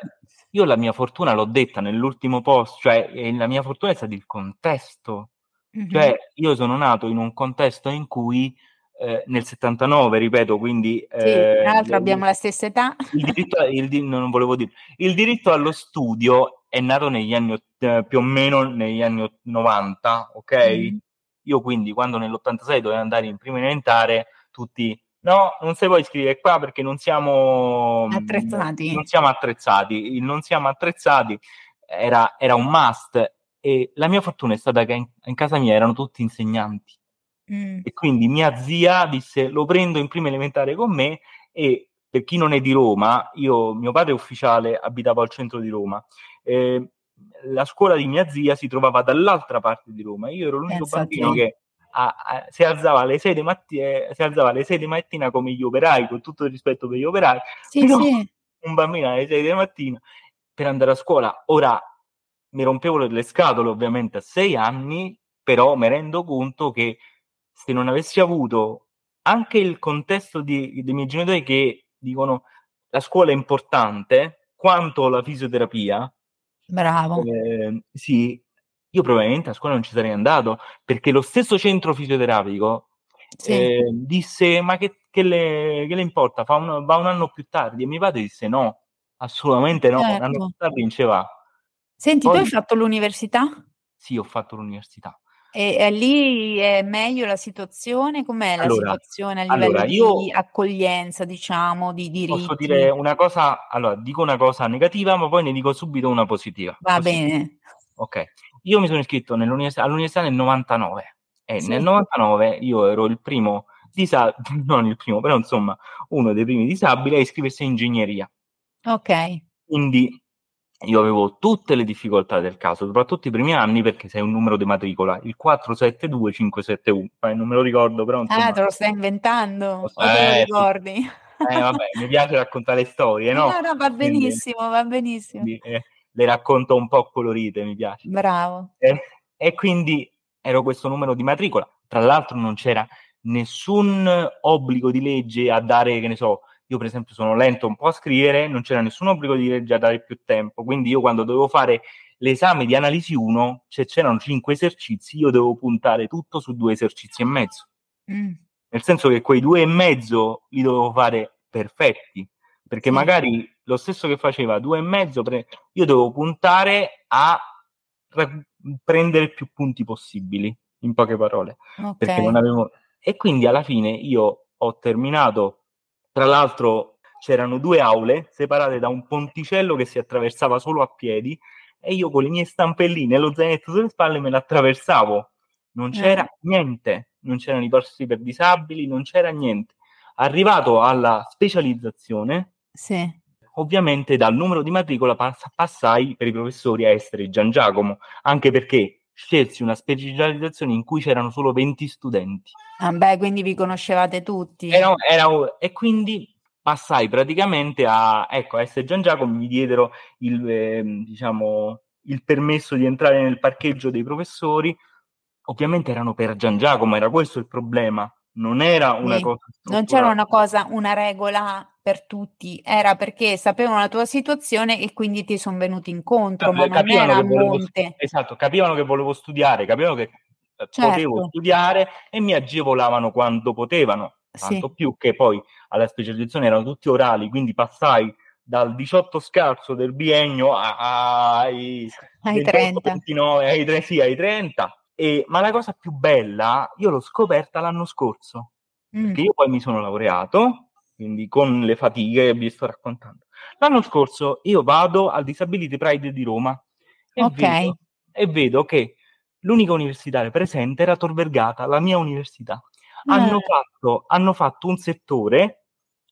io la mia fortuna l'ho detta nell'ultimo post, cioè la mia fortuna è stato il contesto, mm-hmm. cioè io sono nato in un contesto in cui Eh, nel settantanove, ripeto, quindi sì, eh, tra l'altro abbiamo il, la stessa età. Il diritto, il, non volevo dire, il diritto allo studio è nato negli anni eh, più o meno negli anni novanta, ok? Mm. Io quindi quando nell'ottantasei dovevo andare in prima elementare, tutti no, non si può iscrivere qua perché non siamo attrezzati. Non siamo attrezzati, il non siamo attrezzati era, era un must, e la mia fortuna è stata che in, in casa mia erano tutti insegnanti. Mm. E quindi mia zia disse lo prendo in prima elementare con me, e per chi non è di Roma, io, mio padre ufficiale abitava al centro di Roma, eh, la scuola di mia zia si trovava dall'altra parte di Roma, io ero l'unico Penso bambino che a, a, si, alzava alle sei di matti- eh, si alzava alle sei di mattina come gli operai, con tutto il rispetto per gli operai, sì, sì. un bambino alle sei di mattina per andare a scuola. Ora mi rompevo le scatole ovviamente a sei anni, però mi rendo conto che se non avessi avuto anche il contesto di, dei miei genitori che dicono la scuola è importante quanto la fisioterapia, bravo, eh, sì, io probabilmente a scuola non ci sarei andato, perché lo stesso centro fisioterapico sì. eh, disse ma che, che, le, che le importa, fa un, va un anno più tardi, e mio padre disse no, assolutamente no, certo. un anno più tardi non ce va. Senti, poi, tu hai fatto l'università? Sì, ho fatto l'università. E, e lì è meglio la situazione? Com'è allora, la situazione a livello allora, io, di accoglienza, diciamo, di diritti? Posso dire una cosa, allora dico una cosa negativa, ma poi ne dico subito una positiva. Va positiva. Bene. Ok, io mi sono iscritto nell'università, all'università nel novantanove, e sì. nel novantanove io ero il primo disabile, non il primo, però insomma uno dei primi disabili a iscriversi a ingegneria. Ok. Quindi io avevo tutte le difficoltà del caso, soprattutto i primi anni, perché sei un numero di matricola, il quattro sette due cinque sette uno, eh, non me lo ricordo, però insomma... Ah, te lo stai inventando, o eh, te lo ricordi? Eh, vabbè, mi piace raccontare storie, no? No, no, va benissimo, quindi, va benissimo. Quindi, eh, le racconto un po' colorite, mi piace. Bravo. Eh, e quindi ero questo numero di matricola, tra l'altro non c'era nessun obbligo di legge a dare, che ne so... Io per esempio sono lento un po' a scrivere, non c'era nessun obbligo di legge a dare più tempo, quindi io quando dovevo fare l'esame di analisi uno, cioè c'erano cinque esercizi, io dovevo puntare tutto su due esercizi e mezzo. Mm. Nel senso che quei due e mezzo li dovevo fare perfetti, perché sì, magari lo stesso che faceva due e mezzo, pre- io dovevo puntare a ra- prendere più punti possibili, in poche parole. Okay. Perché non avevo... E quindi alla fine io ho terminato... Tra l'altro c'erano due aule separate da un ponticello che si attraversava solo a piedi e io con le mie stampelline e lo zainetto sulle spalle me l'attraversavo. Non c'era eh. niente, non c'erano i corsi per disabili, non c'era niente. Arrivato alla specializzazione, sì, ovviamente dal numero di matricola pass- passai per i professori a essere Gian Giacomo, anche perché... scelsi una specializzazione in cui c'erano solo venti studenti. Ah beh, quindi vi conoscevate tutti. Era, era, e quindi passai praticamente a... Ecco, a S. Gian Giacomo mi diedero il, eh, diciamo, il permesso di entrare nel parcheggio dei professori. Ovviamente erano per Gian Giacomo, era questo il problema. Non era una sì, cosa strutturale. Non c'era una cosa, una regola per tutti, era perché sapevano la tua situazione e quindi ti sono venuti incontro, ma non era a monte. Esatto, capivano che volevo studiare, capivano che certo, potevo studiare e mi agevolavano quando potevano, tanto sì, più che poi alla specializzazione erano tutti orali, quindi passai dal diciotto scarso del biennio ai, ai trenta. ventinove, ai tre, sì, ai trenta. E, ma la cosa più bella io l'ho scoperta l'anno scorso, mm. perché io poi mi sono laureato, quindi con le fatiche che vi sto raccontando. L'anno scorso io vado al Disability Pride di Roma e, okay. vedo, e vedo che l'unica universitaria presente era Tor Vergata, la mia università. Mm. Hanno, fatto, hanno fatto un settore,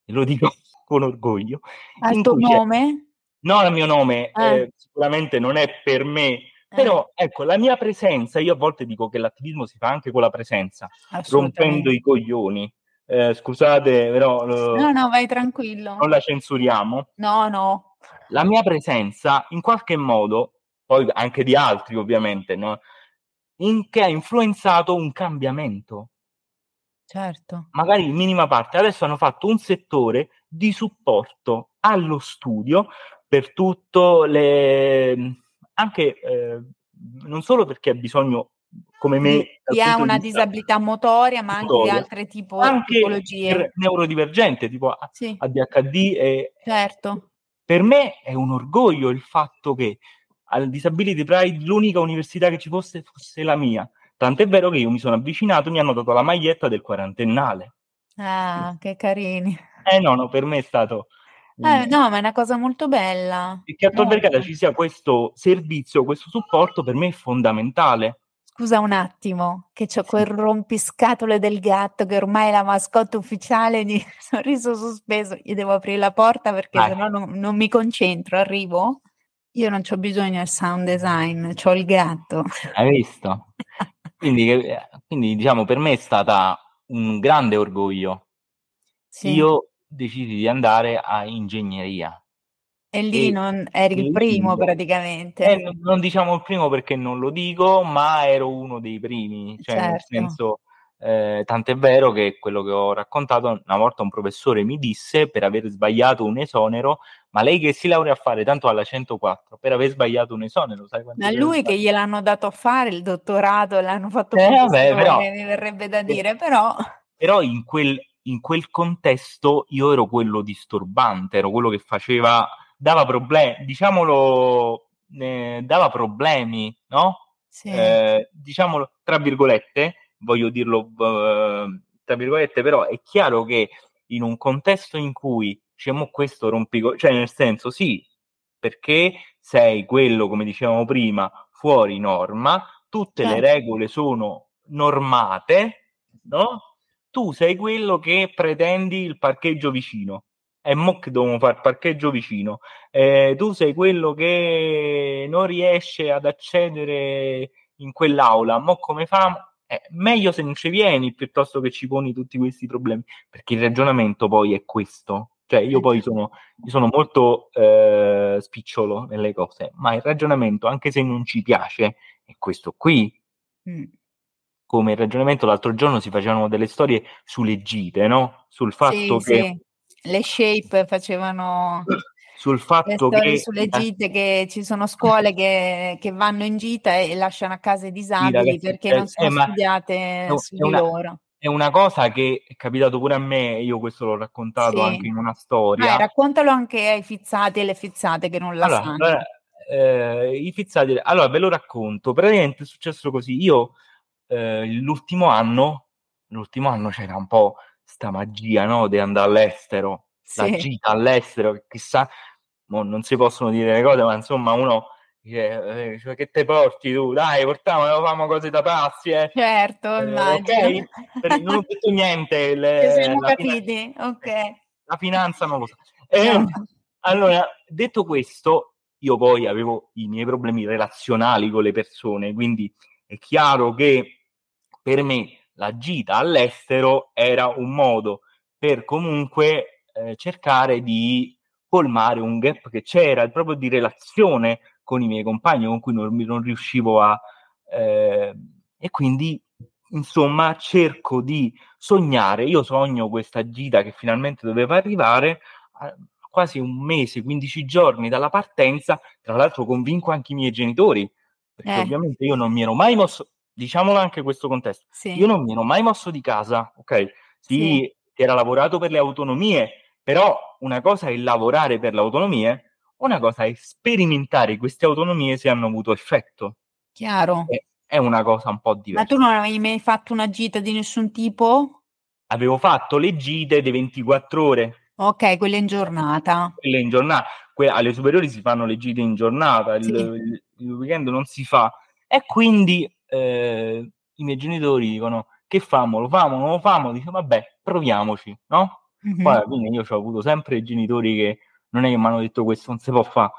e lo dico con orgoglio. Al tuo nome? Non al mio nome, eh. Eh, sicuramente non è per me. Però, ecco, la mia presenza, io a volte dico che l'attivismo si fa anche con la presenza, rompendo i coglioni. Eh, scusate, però... No, no, vai tranquillo. Non la censuriamo. No, no. La mia presenza, in qualche modo, poi anche di altri ovviamente, no? In che ha influenzato un cambiamento. Certo. Magari in minima parte. Adesso hanno fatto un settore di supporto allo studio per tutto le... anche eh, non solo perché ha bisogno come me chi ha una di disabilità motoria ma motoria, anche altre tipo anche tipologie neurodivergente tipo sì, A D H D e, certo, per me è un orgoglio il fatto che al Disability Pride l'unica università che ci fosse fosse la mia, tant'è vero che io mi sono avvicinato, mi hanno dato la maglietta del quarantennale. Ah, che carini. Eh no, no, per me è stato... Eh, no, ma è una cosa molto bella. E che a Tor Vergata ci sia questo servizio, questo supporto, per me è fondamentale. Scusa un attimo, che c'ho sì, quel rompiscatole del gatto che ormai è la mascotte ufficiale di Sorriso Sospeso. Io devo aprire la porta perché Vai. sennò non, non mi concentro, arrivo. Io non c'ho bisogno del sound design, c'ho il gatto. Hai visto? quindi, quindi diciamo, per me è stata un grande orgoglio. Sì. Io decidi di andare a ingegneria. E lì e non eri il primo praticamente. Eh, non, non diciamo il primo perché non lo dico, ma ero uno dei primi. Cioè, certo, nel senso, eh, tant'è vero che quello che ho raccontato, una volta un professore mi disse per aver sbagliato un esonero, ma lei che si laurea a fare, tanto alla centoquattro, per aver sbagliato un esonero, sai quanto... Ma lui che gliel'hanno dato a fare, il dottorato, l'hanno fatto eh, vabbè, però, mi verrebbe da dire, eh, però... Però in quel... in quel contesto io ero quello disturbante, ero quello che faceva, dava problemi, diciamolo, eh, dava problemi, no? Sì. Eh, diciamolo, tra virgolette, voglio dirlo, eh, tra virgolette, però è chiaro che in un contesto in cui diciamo questo rompico, cioè nel senso sì, perché sei quello, come dicevamo prima, fuori norma, tutte sì, le regole sono normate, no? Tu sei quello che pretendi il parcheggio vicino. e mo che dobbiamo fare parcheggio vicino, eh, tu sei quello che non riesce ad accedere in quell'aula, mo come famo? Eh, meglio se non ci vieni piuttosto che ci poni tutti questi problemi, perché il ragionamento poi è questo. Cioè io poi sono, io sono molto eh, spicciolo nelle cose, ma il ragionamento, anche se non ci piace, è questo qui. Mm. Come il ragionamento l'altro giorno si facevano delle storie sulle gite, no? Sul fatto sì, che sì. Le shape facevano sul fatto le che sulle gite, che ci sono scuole che, che vanno in gita e lasciano a casa i disabili, sì, perché eh, non sono eh, studiate no, su di una... loro. È una cosa che è capitato pure a me, io questo l'ho raccontato sì. anche in una storia. Eh, raccontalo anche ai fizzati e alle fizzate che non la allora, sanno. Allora, eh, i fizzati, allora ve lo racconto. Praticamente è successo così. Io eh, l'ultimo anno, l'ultimo anno c'era un po' sta magia, no? Di andare all'estero, sì. la gita all'estero, chissà, mo non si possono dire le cose, ma insomma uno... Yeah, cioè che te porti tu? Dai, portiamo, facciamo cose da pazzi, eh. Certo, eh, immagino. Okay? Non ho detto niente. Le, siamo la capiti, finan- ok. La finanza non lo so. Eh, no. Allora, detto questo, io poi avevo i miei problemi relazionali con le persone, quindi è chiaro che per me la gita all'estero era un modo per comunque eh, cercare di colmare un gap che c'era, proprio di relazione con i miei compagni, con cui non, non riuscivo a... Eh, e quindi, insomma, cerco di sognare. Io sogno questa gita che finalmente doveva arrivare a quasi un mese, quindici giorni dalla partenza. Tra l'altro convinco anche i miei genitori, perché eh. ovviamente io non mi ero mai mosso... Diciamolo anche in questo contesto. Sì. Io non mi ero mai mosso di casa, ok? Sì, sì, si era lavorato per le autonomie, però una cosa è lavorare per le autonomie, una cosa è sperimentare queste autonomie se hanno avuto effetto. Chiaro. È, è una cosa un po' diversa. Ma tu non avevi mai fatto una gita di nessun tipo? Avevo fatto le gite di ventiquattro ore. Ok, quelle in giornata. Quelle in giornata. Que- alle superiori si fanno le gite in giornata, sì. il, il weekend non si fa. E quindi eh, i miei genitori dicono, che famo, lo famo, non lo famo? Dico, vabbè, proviamoci, no? Mm-hmm. Poi alla fine io ho avuto sempre i genitori che non è che mi hanno detto questo, non si può fare.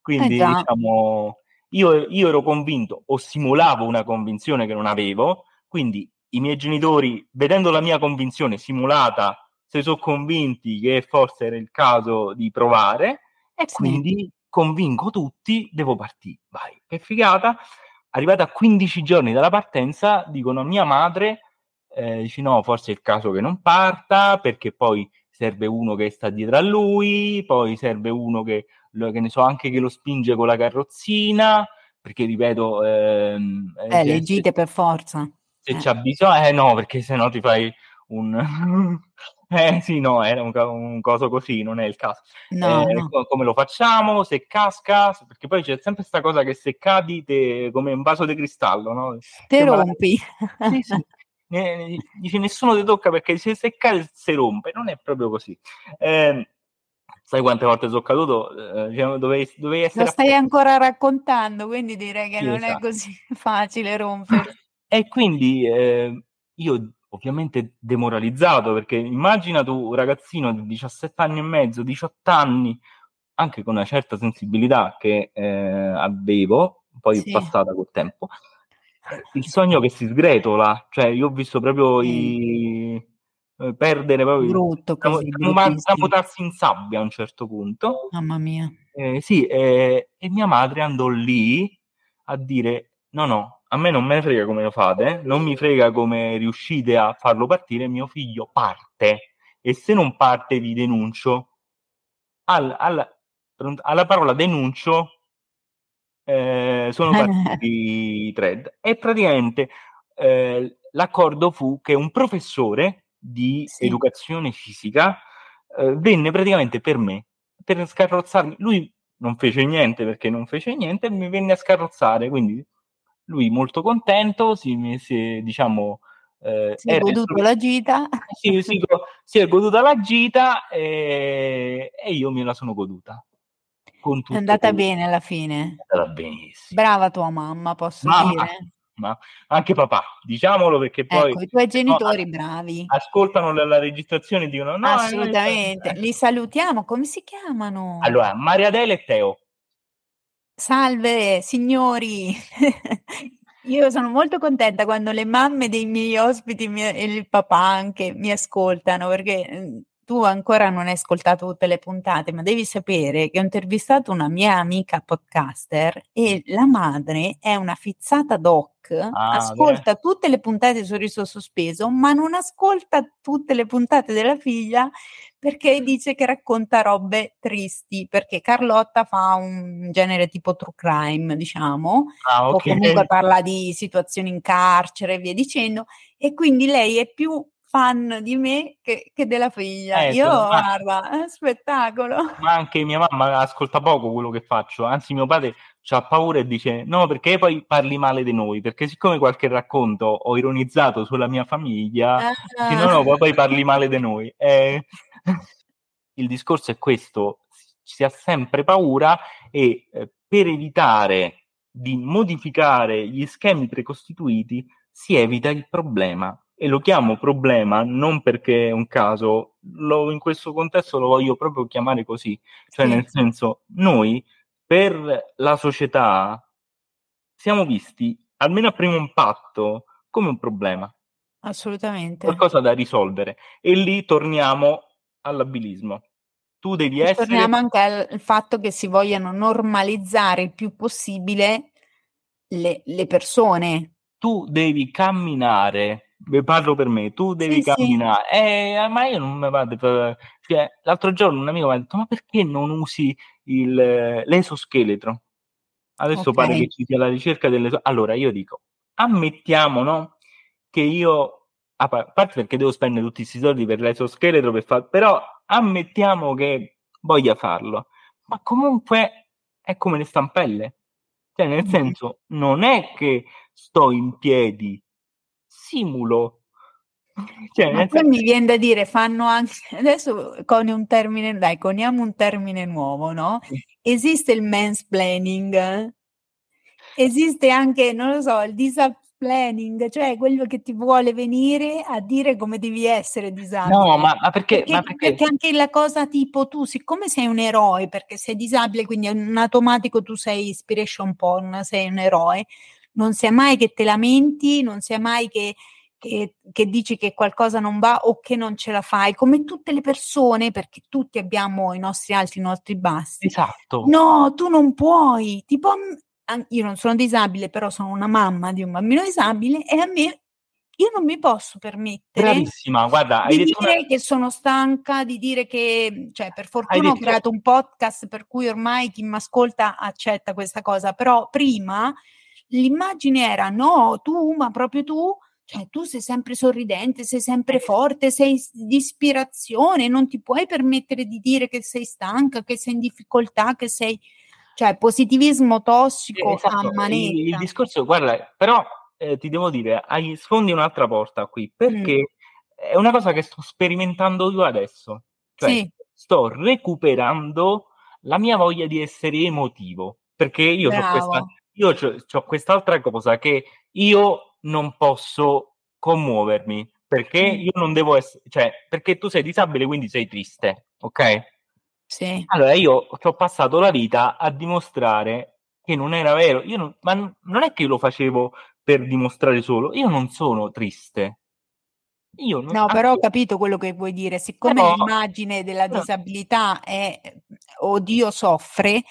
Quindi, eh diciamo, io, io ero convinto, o simulavo una convinzione che non avevo, quindi i miei genitori, vedendo la mia convinzione simulata, si sono convinti che forse era il caso di provare, e sì. quindi convinco tutti, devo partire, vai, che figata. Arrivata a quindici giorni dalla partenza, dicono a mia madre, eh, dice no, forse è il caso che non parta, perché poi serve uno che sta dietro a lui, poi serve uno che, che ne so, anche che lo spinge con la carrozzina, perché ripeto... Ehm, eh, se, le gite per forza. Se eh. c'ha bisogno... Eh no, perché sennò ti fai un... eh sì, no, era un, un coso così, non è il caso. No, eh, no. Come lo facciamo, se casca, perché poi c'è sempre questa cosa che se cadi te, come un vaso di cristallo, no? Te rompi. La... Sì, sì. Eh, dice nessuno ti tocca perché se se cade si rompe, non è proprio così. Eh, sai quante volte sono caduto? Eh, dovevi, dovevi essere lo stai appena... ancora raccontando, quindi direi che sì, non esatto. è così facile rompere. E quindi eh, io ovviamente demoralizzato, perché immagina tu un ragazzino di diciassette anni e mezzo, diciotto anni, anche con una certa sensibilità che eh, avevo, poi sì. passata col tempo, il sogno che si sgretola, cioè io ho visto proprio i... eh, perdere proprio brutto, così, sabotarsi in sabbia a un certo punto, mamma mia, eh, sì eh, e mia madre andò lì a dire no no, a me non me ne frega come lo fate, non mi frega come riuscite a farlo partire, mio figlio parte e se non parte vi denuncio. Al, al, alla parola denuncio Eh, sono partiti i thread e praticamente eh, l'accordo fu che un professore di sì. educazione fisica eh, venne praticamente per me per scarrozzarmi, lui non fece niente perché non fece niente, mi venne a scarrozzare, quindi lui molto contento si mise, diciamo eh, si è goduto la gita si, si, si è goduta la gita e, e io me la sono goduta. È andata tutto. Bene alla fine. È andata benissimo. Brava tua mamma, posso mamma, dire? ma anche papà, diciamolo, perché poi ecco, i tuoi genitori, no, bravi, ascoltano la, la registrazione e dicono no, assolutamente, eh, li salutiamo, come si chiamano? Allora, Mariadele e Teo. Salve signori. Io sono molto contenta quando le mamme dei miei ospiti mi, e il papà anche mi ascoltano, perché tu ancora non hai ascoltato tutte le puntate, ma devi sapere che ho intervistato una mia amica podcaster e la madre è una fizzata doc, ah, ascolta beh. tutte le puntate sul riso sospeso, ma non ascolta tutte le puntate della figlia perché dice che racconta robe tristi, perché Carlotta fa un genere tipo true crime, diciamo, ah, okay. o comunque parla di situazioni in carcere e via dicendo, e quindi lei è più fan di me che, che della figlia. Eh, Io, ma, guarda, è un spettacolo. Ma anche mia mamma ascolta poco quello che faccio, anzi mio padre ha paura e dice no, perché poi parli male di noi, perché siccome qualche racconto ho ironizzato sulla mia famiglia, ah. dice, no, no, poi parli male di noi. Eh, il discorso è questo, si ha sempre paura e eh, per evitare di modificare gli schemi precostituiti si evita il problema. E lo chiamo problema non perché è un caso, lo, in questo contesto lo voglio proprio chiamare così, cioè nel senso, noi per la società siamo visti, almeno a primo impatto, come un problema. Assolutamente. Qualcosa da risolvere. E lì torniamo all'abilismo. Tu devi essere... Torniamo anche al fatto che si vogliano normalizzare il più possibile le, le persone. Tu devi camminare... Parlo per me, tu devi sì, camminare. Sì. Eh, ma io non mi vado. Cioè, l'altro giorno un amico mi ha detto: ma perché non usi il, l'esoscheletro? Adesso okay. pare che ci sia la ricerca delle. Allora io dico: ammettiamo, no? Che io, a parte perché devo spendere tutti questi soldi per l'esoscheletro, per far... però ammettiamo che voglia farlo, ma comunque è come le stampelle, cioè, nel mm. senso, non è che sto in piedi. Simulo. Cioè, ma poi mi viene da dire, fanno anche adesso con un termine, dai, coniamo un termine nuovo, no? Esiste il mansplaining, esiste anche, non lo so, il disapplanning, cioè quello che ti vuole venire a dire come devi essere disabile. No, ma, ma, perché, perché, ma perché? Perché anche la cosa tipo tu, siccome sei un eroe, perché sei disabile, quindi in automatico tu sei inspiration porn, sei un eroe. Non sia mai che te lamenti, non sia mai che, che, che dici che qualcosa non va o che non ce la fai, come tutte le persone, perché tutti abbiamo i nostri alti, i nostri bassi. Esatto. No, tu non puoi. Tipo, io non sono disabile, però sono una mamma di un bambino disabile e a me, io non mi posso permettere. Bravissima, guarda, hai di detto dire una... che sono stanca, di dire che, cioè, per fortuna detto... ho creato un podcast per cui ormai chi mi ascolta accetta questa cosa, però prima... L'immagine era, no, tu, ma proprio tu, cioè tu sei sempre sorridente, sei sempre forte, sei di ispirazione, non ti puoi permettere di dire che sei stanca, che sei in difficoltà, che sei, cioè, positivismo tossico, esatto, a manetta. Il, il discorso, guarda, però eh, ti devo dire, hai, sfondi un'altra porta qui, perché mm. è una cosa che sto sperimentando io adesso, cioè sì. sto recuperando la mia voglia di essere emotivo, perché io ho questa... Io c'ho quest'altra cosa, che io non posso commuovermi, perché io non devo essere, cioè, perché tu sei disabile, quindi sei triste, ok? Sì. Allora io ci ho passato la vita a dimostrare che non era vero, io non, ma non è che io lo facevo per dimostrare solo, io non sono triste. Io non no, però ho capito quello che vuoi dire, siccome però, l'immagine della no. disabilità è, oddio, soffre,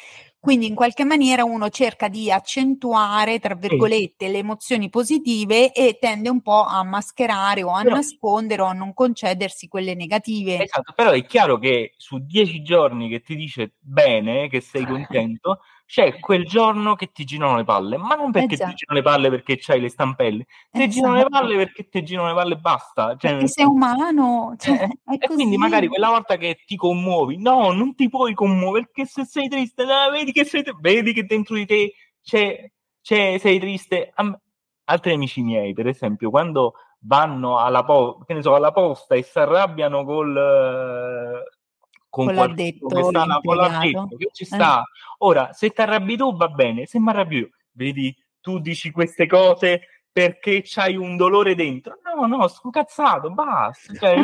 quindi in qualche maniera uno cerca di accentuare, tra virgolette, sì. le emozioni positive e tende un po' a mascherare o a però, nascondere o a non concedersi quelle negative. Esatto, però è chiaro che su dieci giorni che ti dice bene, che sei contento, c'è quel giorno che ti girano le palle, ma non perché esatto. ti girano le palle perché c'hai le stampelle, ti esatto. girano le palle perché ti girano le palle e basta. Cioè, perché sei umano. Cioè, eh, è e così. Quindi magari quella volta che ti commuovi, no, non ti puoi commuovere perché se sei triste, no, vedi, che sei te- vedi che dentro di te c'è, c'è, sei triste. Am- altri amici miei, per esempio, quando vanno alla, po- che ne so, alla posta e si arrabbiano col... Uh, con l'addetto, che sta la, con l'addetto, che ci sta. Eh. Ora, se ti arrabbi tu va bene, se mi arrabbi io, vedi, tu dici queste cose, perché c'hai un dolore dentro. No, no, sono cazzato, basta. Cioè...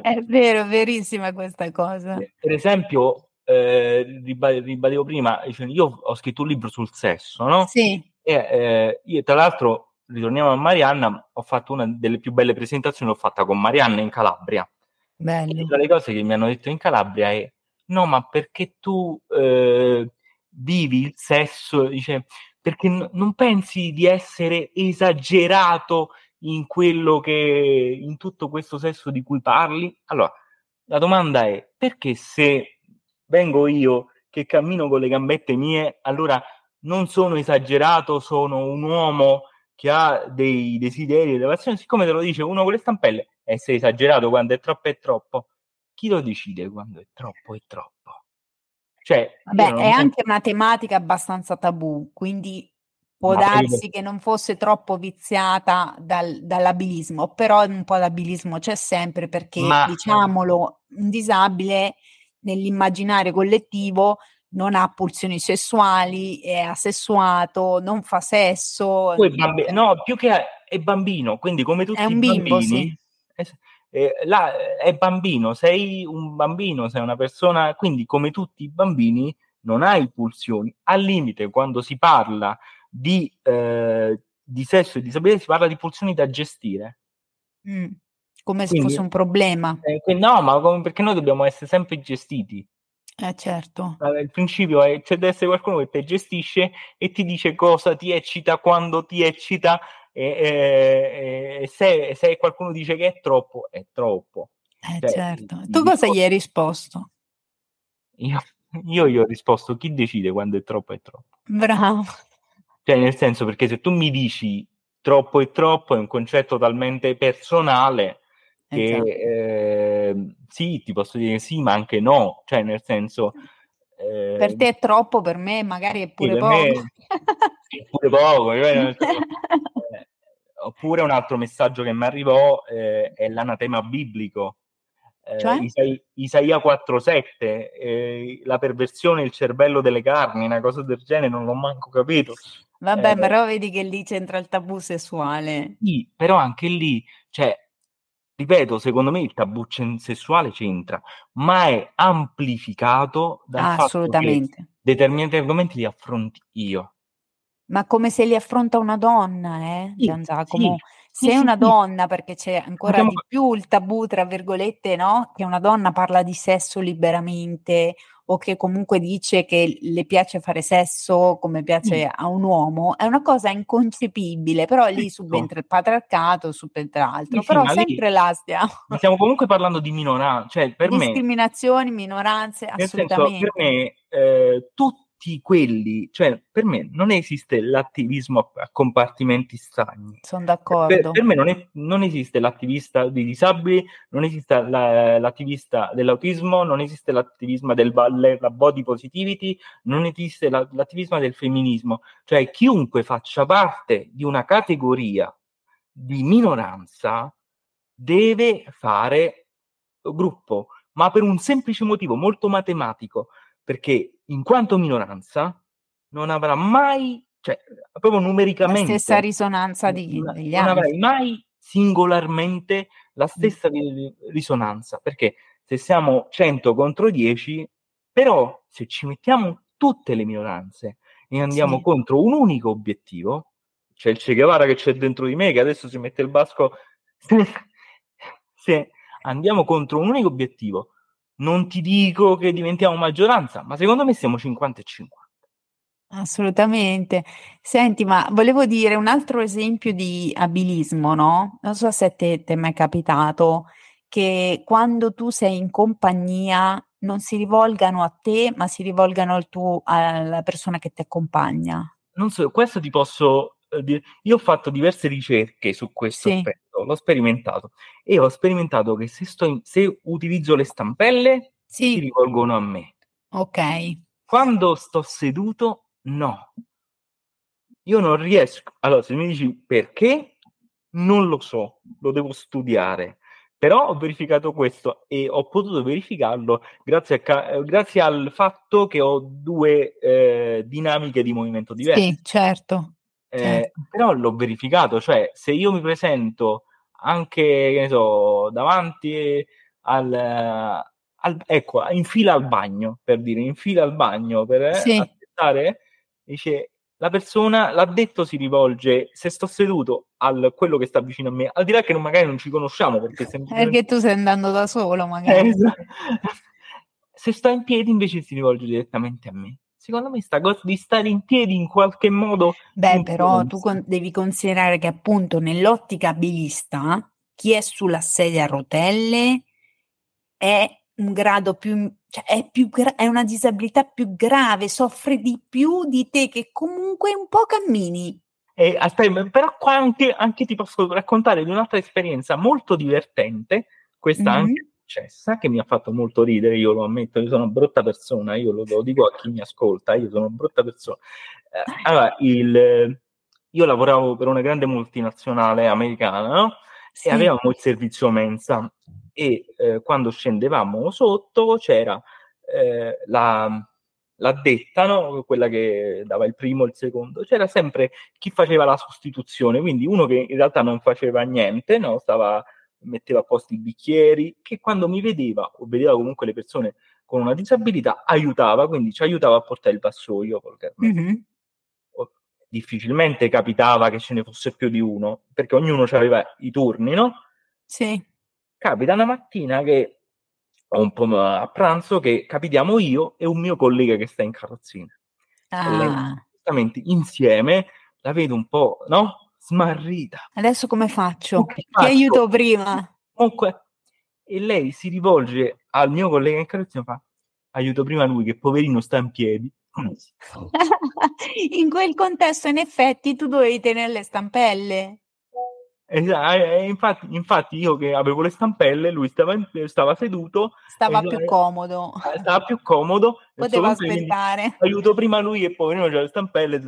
È vero, verissima questa cosa. Per esempio, eh, ribadivo prima, io ho scritto un libro sul sesso, no? Sì. E eh, io, tra l'altro, ritorniamo a Marianna, ho fatto una delle più belle presentazioni, l'ho fatta con Marianna in Calabria. Bello. E una delle cose che mi hanno detto in Calabria è: no, ma perché tu eh, vivi il sesso, dice, perché n- non pensi di essere esagerato in quello che, in tutto questo sesso di cui parli? Allora, la domanda è: perché se vengo io che cammino con le gambette mie, allora non sono esagerato, sono un uomo che ha dei desideri e delle passioni? Siccome te lo dice uno con le stampelle, essere esagerato quando è troppo è troppo. Chi lo decide quando è troppo è troppo? Cioè, vabbè, è sento... anche una tematica abbastanza tabù, quindi può Ma darsi io... che non fosse troppo viziata dal, dall'abilismo, però un po' l'abilismo c'è sempre, perché, Ma... diciamolo, un disabile nell'immaginario collettivo non ha pulsioni sessuali, è asessuato, non fa sesso. Poi, bambi- no, più che è bambino, quindi come tutti i bambini... È un bimbo, sì. È... Eh, là, è bambino, sei un bambino, sei una persona, quindi come tutti i bambini non hai pulsioni. Al limite, quando si parla di, eh, di sesso e disabilità, si parla di pulsioni da gestire. Mm, come quindi, se fosse un problema. Eh, que- no, ma com- perché noi dobbiamo essere sempre gestiti. Eh, certo. Il principio è, c'è deve essere qualcuno che te gestisce e ti dice cosa ti eccita, quando ti eccita. E, e, e se, se qualcuno dice che è troppo, è troppo. Eh, cioè, certo. Tu cosa risposto... gli hai risposto? Io, io gli ho risposto: chi decide quando è troppo è troppo. Bravo. Cioè, nel senso, perché se tu mi dici troppo è troppo è un concetto talmente personale che esatto. eh, sì, ti posso dire sì, ma anche no. Cioè, nel senso... Eh, per te è troppo, per me magari è pure sì, poco. Me è pure poco. Cioè, oppure un altro messaggio che mi arrivò eh, è l'anatema biblico, eh, cioè? Isaia quattro sette, eh, la perversione è il cervello delle carni, una cosa del genere, non l'ho manco capito. Vabbè, eh, però vedi che lì c'entra il tabù sessuale. Sì, però anche lì, cioè, ripeto, secondo me il tabù sessuale c'entra, ma è amplificato dal fatto che determinati argomenti li affronti io. Ma come se li affronta una donna, eh, Gian Giacomo? Sì, sì, se sì, una donna, perché c'è ancora Abbiamo... di più il tabù, tra virgolette, no? Che una donna parla di sesso liberamente o che comunque dice che le piace fare sesso come piace sì. a un uomo, è una cosa inconcepibile, però lì subentra il patriarcato, subentra altro, sì, però sempre lì... là stiamo. Ma stiamo comunque parlando di minoranze, cioè per discriminazioni, me... minoranze, nel assolutamente. Senso, per me eh, tutti quelli, cioè per me non esiste l'attivismo a compartimenti stagni. Sono d'accordo. Per, per me non, è, non esiste l'attivista dei disabili, non esiste la, l'attivista dell'autismo, non esiste l'attivismo del la body positivity, non esiste la, l'attivismo del femminismo. Cioè chiunque faccia parte di una categoria di minoranza deve fare gruppo, ma per un semplice motivo molto matematico, perché in quanto minoranza non avrà mai, cioè proprio numericamente, la stessa risonanza di, degli non avrai mai singolarmente la stessa mm. risonanza, perché se siamo cento contro dieci, però se ci mettiamo tutte le minoranze e andiamo sì. contro un unico obiettivo, cioè il Che Guevara che c'è dentro di me, che adesso si mette il basco, se andiamo contro un unico obiettivo, non ti dico che diventiamo maggioranza, ma secondo me siamo cinquanta e cinquanta. Assolutamente. Senti, ma volevo dire un altro esempio di abilismo, no? Non so se te, te è mai capitato che quando tu sei in compagnia non si rivolgano a te, ma si rivolgano al tuo, alla persona che ti accompagna. Non so, questo ti posso eh, dire. Io ho fatto diverse ricerche su questo sì. aspetto. L'ho sperimentato e ho sperimentato che se, sto in, se utilizzo le stampelle sì. si rivolgono a me. Ok. Quando sto seduto, no. Io non riesco. Allora, se mi dici perché, non lo so, lo devo studiare. Però ho verificato questo e ho potuto verificarlo grazie, a ca- grazie al fatto che ho due eh, dinamiche di movimento diverse. Sì, certo. eh, però l'ho verificato, cioè se io mi presento anche, che ne so, davanti al, al ecco, in fila al bagno, per dire, in fila al bagno per sì. aspettare, dice la persona, l'ha detto, si rivolge, se sto seduto, al quello che sta vicino a me, al di là che non, magari non ci conosciamo, perché semplicemente... perché tu stai andando da solo magari. Eh, esatto. Se sto in piedi invece si rivolge direttamente a me. Secondo me sta cosa di stare in piedi in qualche modo... Beh, però tu con- devi considerare che appunto nell'ottica bilista chi è sulla sedia a rotelle è un grado più... cioè è, più gra- è una disabilità più grave, soffre di più di te che comunque un po' cammini. Eh, aspetta, però qua anche, anche ti posso raccontare di un'altra esperienza molto divertente, questa mm-hmm. anche... che mi ha fatto molto ridere, io lo ammetto, io sono una brutta persona, io lo, lo dico a chi mi ascolta, io sono una brutta persona. Eh, allora, il, io lavoravo per una grande multinazionale americana, no? Sì. E avevamo il servizio mensa, e eh, quando scendevamo sotto c'era eh, la l'addetta, no? Quella che dava il primo, il secondo, c'era sempre chi faceva la sostituzione, quindi uno che in realtà non faceva niente, no? Stava... metteva a posto i bicchieri, che quando mi vedeva o vedeva comunque le persone con una disabilità aiutava, quindi ci aiutava a portare il vassoio col carmelo. Mm-hmm. Difficilmente capitava che ce ne fosse più di uno, perché ognuno aveva i turni, no? Sì. Capita una mattina che ho un po' a pranzo che capitiamo io e un mio collega che sta in carrozzina. Ah. Esattamente insieme la vedo un po', no? Smarrita. Adesso come faccio? Ti aiuto prima. Comunque, e lei si rivolge al mio collega in carrozzina e fa: aiuto prima lui, che poverino sta in piedi. In quel contesto, in effetti, tu dovevi tenere le stampelle. Esatto, eh, infatti, infatti io che avevo le stampelle, lui stava, in, stava seduto. Stava più lui, comodo. Stava più comodo. Poteva aspettare. Quindi, aiuto prima lui, che poverino c'ha le stampelle.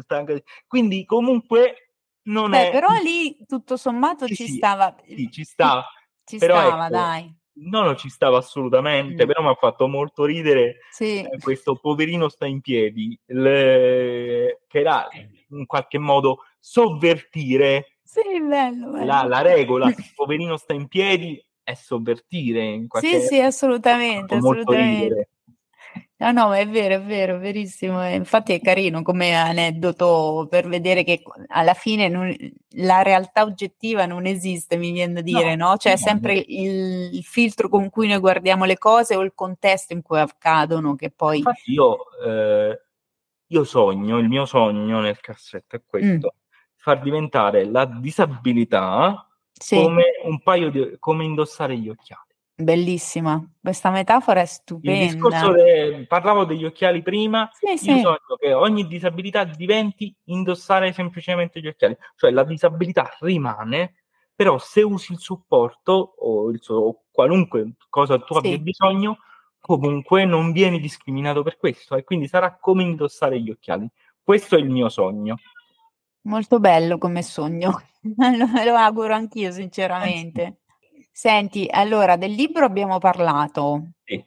Quindi comunque... non Beh, è... però lì tutto sommato sì, ci stava sì, ci stava, ci però stava ecco, dai no, non ci stava assolutamente mm. però mi ha fatto molto ridere sì. eh, questo poverino sta in piedi le... che era in qualche modo sovvertire sì, bello, bello. La, la regola poverino sta in piedi è sovvertire in qualche... sì sì assolutamente, assolutamente. No, no, è vero, è vero, è verissimo. Infatti è carino come aneddoto per vedere che alla fine non, la realtà oggettiva non esiste, mi viene da dire, no? no? Cioè è sempre il, il filtro con cui noi guardiamo le cose o il contesto in cui accadono che poi... Infatti io, eh, io sogno, il mio sogno nel cassetto è questo, mm. far diventare la disabilità sì. come un paio di... come indossare gli occhiali. Bellissima, questa metafora è stupenda. Il discorso de... parlavo degli occhiali prima, sì, io sì. sogno che ogni disabilità diventi indossare semplicemente gli occhiali, cioè la disabilità rimane, però se usi il supporto o, il so... o qualunque cosa tu sì. abbia bisogno, comunque non vieni discriminato per questo e quindi sarà come indossare gli occhiali. Questo è il mio sogno. Molto bello come sogno, lo, lo auguro anch'io sinceramente. Senti, allora del libro abbiamo parlato, sì.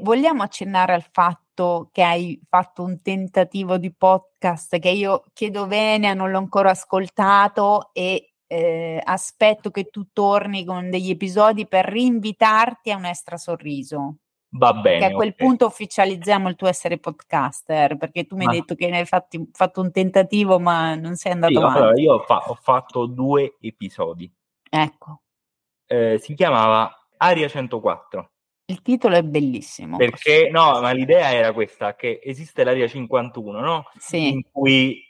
Vogliamo accennare al fatto che hai fatto un tentativo di podcast che io chiedo venia, non l'ho ancora ascoltato e eh, aspetto che tu torni con degli episodi per rinvitarti a un extra sorriso. Va bene. Che a quel okay. punto ufficializziamo il tuo essere podcaster, perché tu mi ma... hai detto che ne hai fatti, fatto un tentativo ma non sei andato sì, avanti. Allora, io ho, fa- ho fatto due episodi. Ecco. Eh, si chiamava Aria centoquattro. Il titolo è bellissimo. Perché no, ma l'idea era questa, che esiste l'Aria cinquantuno, no? Sì. In cui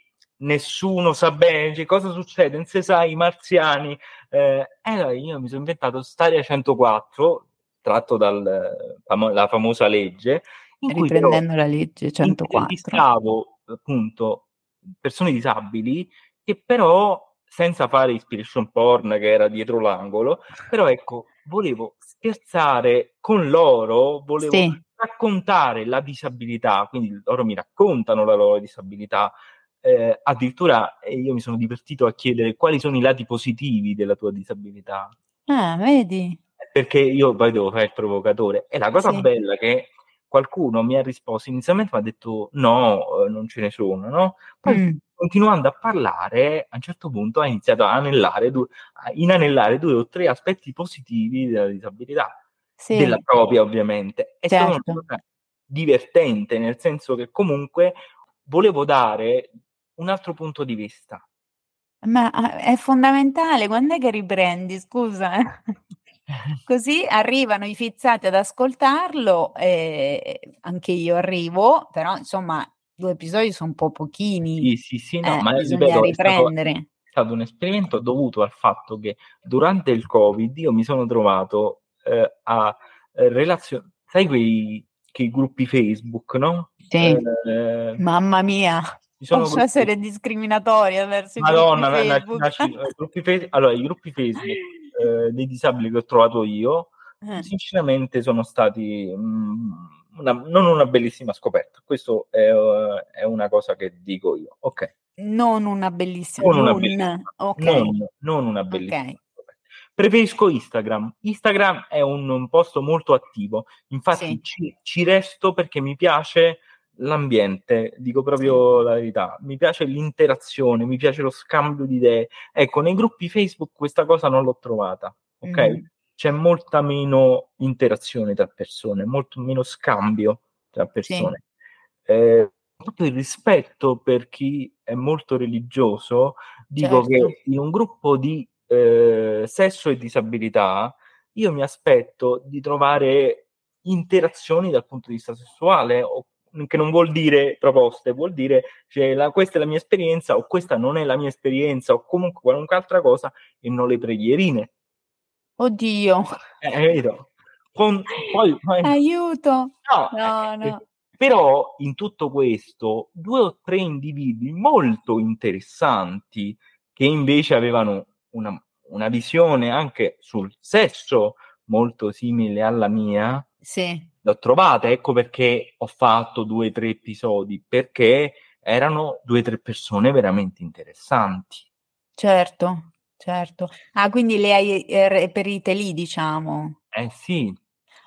nessuno sa bene, cioè, cosa succede, non si sa, i marziani. Eh, e allora io mi sono inventato st'Aria centoquattro, tratto dalla famo- famosa legge. In Riprendendo cui, però, la legge centoquattro. Intervistavo appunto persone disabili che però... senza fare inspiration porn che era dietro l'angolo, però ecco, volevo scherzare con loro, volevo sì. raccontare la disabilità, quindi loro mi raccontano la loro disabilità, eh, addirittura eh, io mi sono divertito a chiedere quali sono i lati positivi della tua disabilità. Ah, vedi? Perché io poi devo fare il provocatore, e la cosa sì. bella che qualcuno mi ha risposto, inizialmente mi ha detto no, non ce ne sono, no? Poi mm. continuando a parlare, a un certo punto ha iniziato a anellare due, a inanellare due o tre aspetti positivi della disabilità, sì. della propria ovviamente. È certo. stata una cosa divertente, nel senso che comunque volevo dare un altro punto di vista. Ma è fondamentale, quando è che riprendi, scusa? Così arrivano i fizzati ad ascoltarlo, eh, anche io arrivo, però insomma due episodi sono un po' pochini. Sì, sì, sì, no, eh, ma bisogna ripeto, riprendere. È stato, è stato un esperimento dovuto al fatto che durante il Covid io mi sono trovato eh, a relazionare, sai quei, quei gruppi Facebook, no? Sì, eh, mamma mia. Sono Posso gruppi... essere discriminatoria verso Madonna, i gruppi na, Facebook? Na, na, gruppi fe... Allora, i gruppi Facebook eh, dei disabili che ho trovato io, eh. sinceramente sono stati mh, una, non una bellissima scoperta. Questo è, uh, è una cosa che dico io. Ok. Non una bellissima non una bellissima, okay. non, non una bellissima okay. scoperta. Preferisco Instagram. Instagram è un, un posto molto attivo. Infatti sì. ci, ci resto perché mi piace... l'ambiente, dico proprio la verità, mi piace l'interazione, mi piace lo scambio di idee. Ecco, nei gruppi Facebook questa cosa non l'ho trovata, ok? Mm. C'è molta meno interazione tra persone, molto meno scambio tra persone. Sì. Eh, tutto il rispetto per chi è molto religioso, dico certo. che in un gruppo di eh, sesso e disabilità io mi aspetto di trovare interazioni dal punto di vista sessuale, o che non vuol dire proposte, vuol dire cioè, la, questa è la mia esperienza o questa non è la mia esperienza o comunque qualunque altra cosa e non le preghierine. Oddio. Eh, vedo. Con, poi, poi, Aiuto. No, no, eh, no. Però in tutto questo due o tre individui molto interessanti che invece avevano una, una visione anche sul sesso molto simile alla mia. Sì. L'ho trovata, ecco perché ho fatto due o tre episodi, perché erano due o tre persone veramente interessanti. Certo, certo. Ah, quindi le hai reperite lì, diciamo. Eh sì.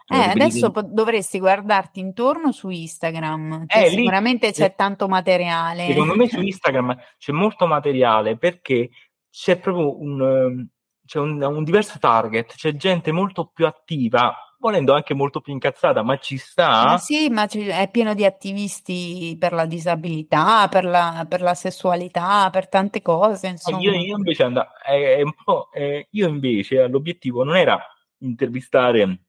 Eh, adesso po- dovresti guardarti intorno su Instagram, cioè, eh, sicuramente lì, c'è eh, tanto materiale. Secondo me su Instagram c'è molto materiale perché c'è proprio un, c'è un, un diverso target, c'è gente molto più attiva, volendo anche molto più incazzata, ma ci sta. Ma sì, ma è pieno di attivisti per la disabilità, per la, per la sessualità, per tante cose, insomma. Io, io invece and- è, è un po', è, io invece l'obiettivo non era intervistare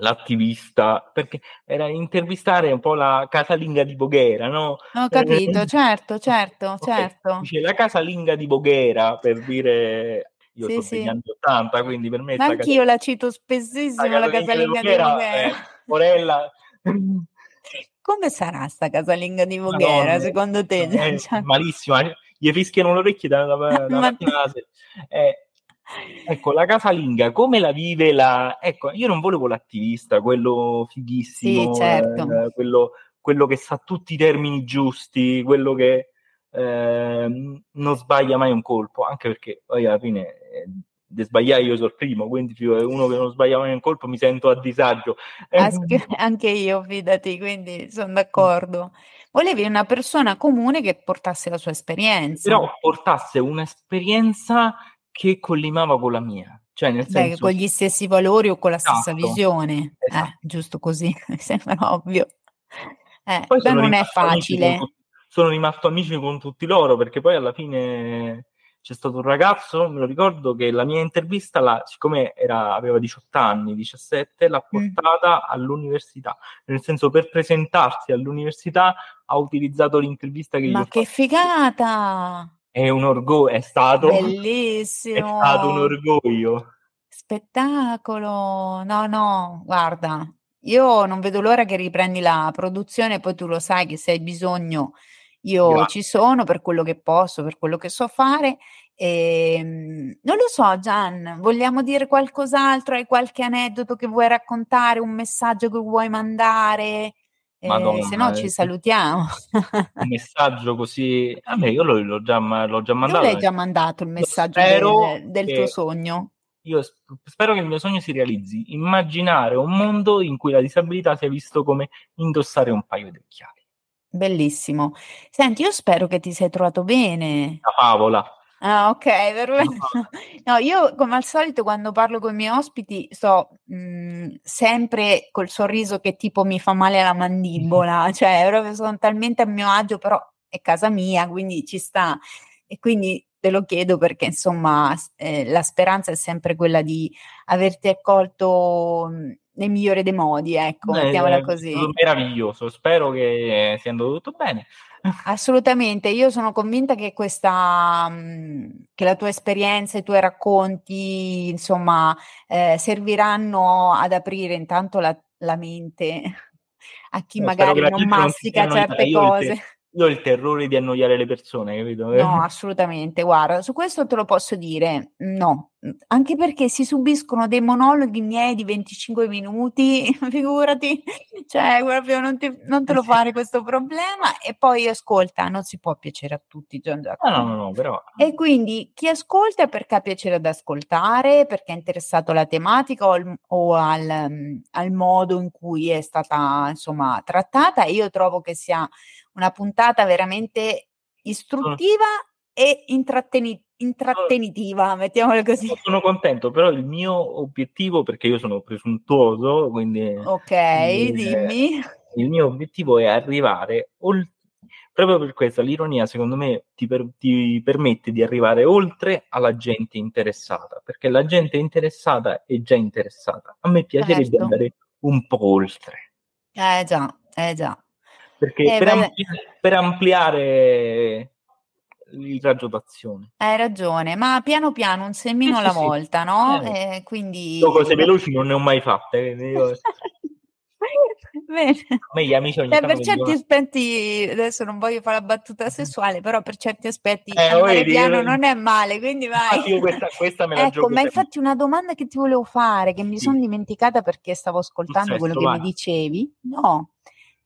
l'attivista, perché era intervistare un po' la casalinga di Voghera, no? Ho capito, eh, certo, certo, okay. certo. Dice, la casalinga di Voghera, per dire... Io sì, sono sì. degli anni ottanta, quindi per me... Ma anch'io la cito spessissimo, la casalinga di Voghera. Morella. Come sarà sta casalinga di Voghera, no, secondo te? È malissima, gli fischiano le orecchie da, da, da mattina alla sera. Eh, ecco, la casalinga, come la vive la... Ecco, io non volevo l'attivista, quello fighissimo, sì, certo. eh, quello, quello che sa tutti i termini giusti, quello che... Eh, non sbaglia mai un colpo, anche perché poi alla fine eh, de sbagliare io sono il primo, quindi uno che non sbaglia mai un colpo mi sento a disagio. Asc- anche io, fidati, quindi sono d'accordo. Volevi una persona comune che portasse la sua esperienza, però portasse un'esperienza che collimava con la mia, cioè nel senso... Beh, con gli stessi valori o con la esatto. stessa visione, esatto. eh, giusto così, mi sembra ovvio, eh, poi beh, non è facile. Sono rimasto amici con tutti loro, perché poi alla fine c'è stato un ragazzo, me lo ricordo, che la mia intervista, la, siccome era, aveva diciotto anni, diciassette, l'ha portata mm. all'università. Nel senso, per presentarsi all'università ha utilizzato l'intervista che gli ho fatto. Ma che figata! È un orgoglio, è stato... Bellissimo! È stato un orgoglio. Spettacolo! No, no, guarda, io non vedo l'ora che riprendi la produzione, poi tu lo sai che se hai bisogno... Io Grazie. Ci sono per quello che posso, per quello che so fare. E, non lo so, Gian, vogliamo dire qualcos'altro? Hai qualche aneddoto che vuoi raccontare? Un messaggio che vuoi mandare? Madonna, eh, se no eh, ci salutiamo. Un messaggio così... A me, io l'ho, l'ho, già, l'ho già mandato. Tu l'hai già mandato il messaggio del, del tuo sogno. io spero che il mio sogno si realizzi, immaginare un mondo in cui la disabilità sia visto come indossare un paio di occhiali. Bellissimo. Senti, io spero che ti sei trovato bene. La favola. Ah, ok, perfetto. No, io come al solito quando parlo con i miei ospiti sto mh, sempre col sorriso che tipo mi fa male alla mandibola, cioè proprio sono talmente a mio agio, però è casa mia, quindi ci sta. E quindi te lo chiedo perché insomma eh, la speranza è sempre quella di averti accolto mh, nel migliore dei modi, ecco, eh, mettiamola così. È stato meraviglioso, spero che sia andato tutto bene. Assolutamente, io sono convinta che questa che la tua esperienza, i tuoi racconti, insomma, eh, serviranno ad aprire intanto la, la mente a chi eh, magari non mastica non certe io cose. Il io ho il terrore di annoiare le persone, capito? No, assolutamente, guarda, su questo te lo posso dire, no, anche perché si subiscono dei monologhi miei di venticinque minuti, figurati, cioè proprio non, ti, non te lo fare questo problema, e poi ascolta, non si può piacere a tutti, Gian Giacomo. No, no, no, però... E quindi chi ascolta perché ha piacere ad ascoltare, perché è interessato alla tematica o, al, o al, al modo in cui è stata, insomma, trattata, e io trovo che sia una puntata veramente istruttiva e intratteni- intrattenitiva, mettiamola così. Sono contento, però il mio obiettivo, perché io sono presuntuoso, quindi... Ok, il, dimmi. Il mio obiettivo è arrivare, ol- proprio per questo, l'ironia secondo me ti, per- ti permette di arrivare oltre alla gente interessata, perché la gente interessata è già interessata. A me piacerebbe certo. andare un po' oltre. Eh già, eh già. Perché eh, per, ampli- per ampliare il raggio d'azione. Hai ragione, ma piano piano, un semino eh, alla sì, volta, sì. no? Eh, eh, quindi... Io cose veloci non ne ho mai fatte. Io... Bene. Ma gli amici ogni eh, per certi dicono... aspetti, adesso non voglio fare la battuta sessuale, però per certi aspetti eh, andare piano io... non è male, quindi vai. Ah, io questa, questa me la ecco, gioco ma sempre. Infatti una domanda che ti volevo fare, che mi sì. sono dimenticata perché stavo ascoltando sesto, quello che vai. mi dicevi. No.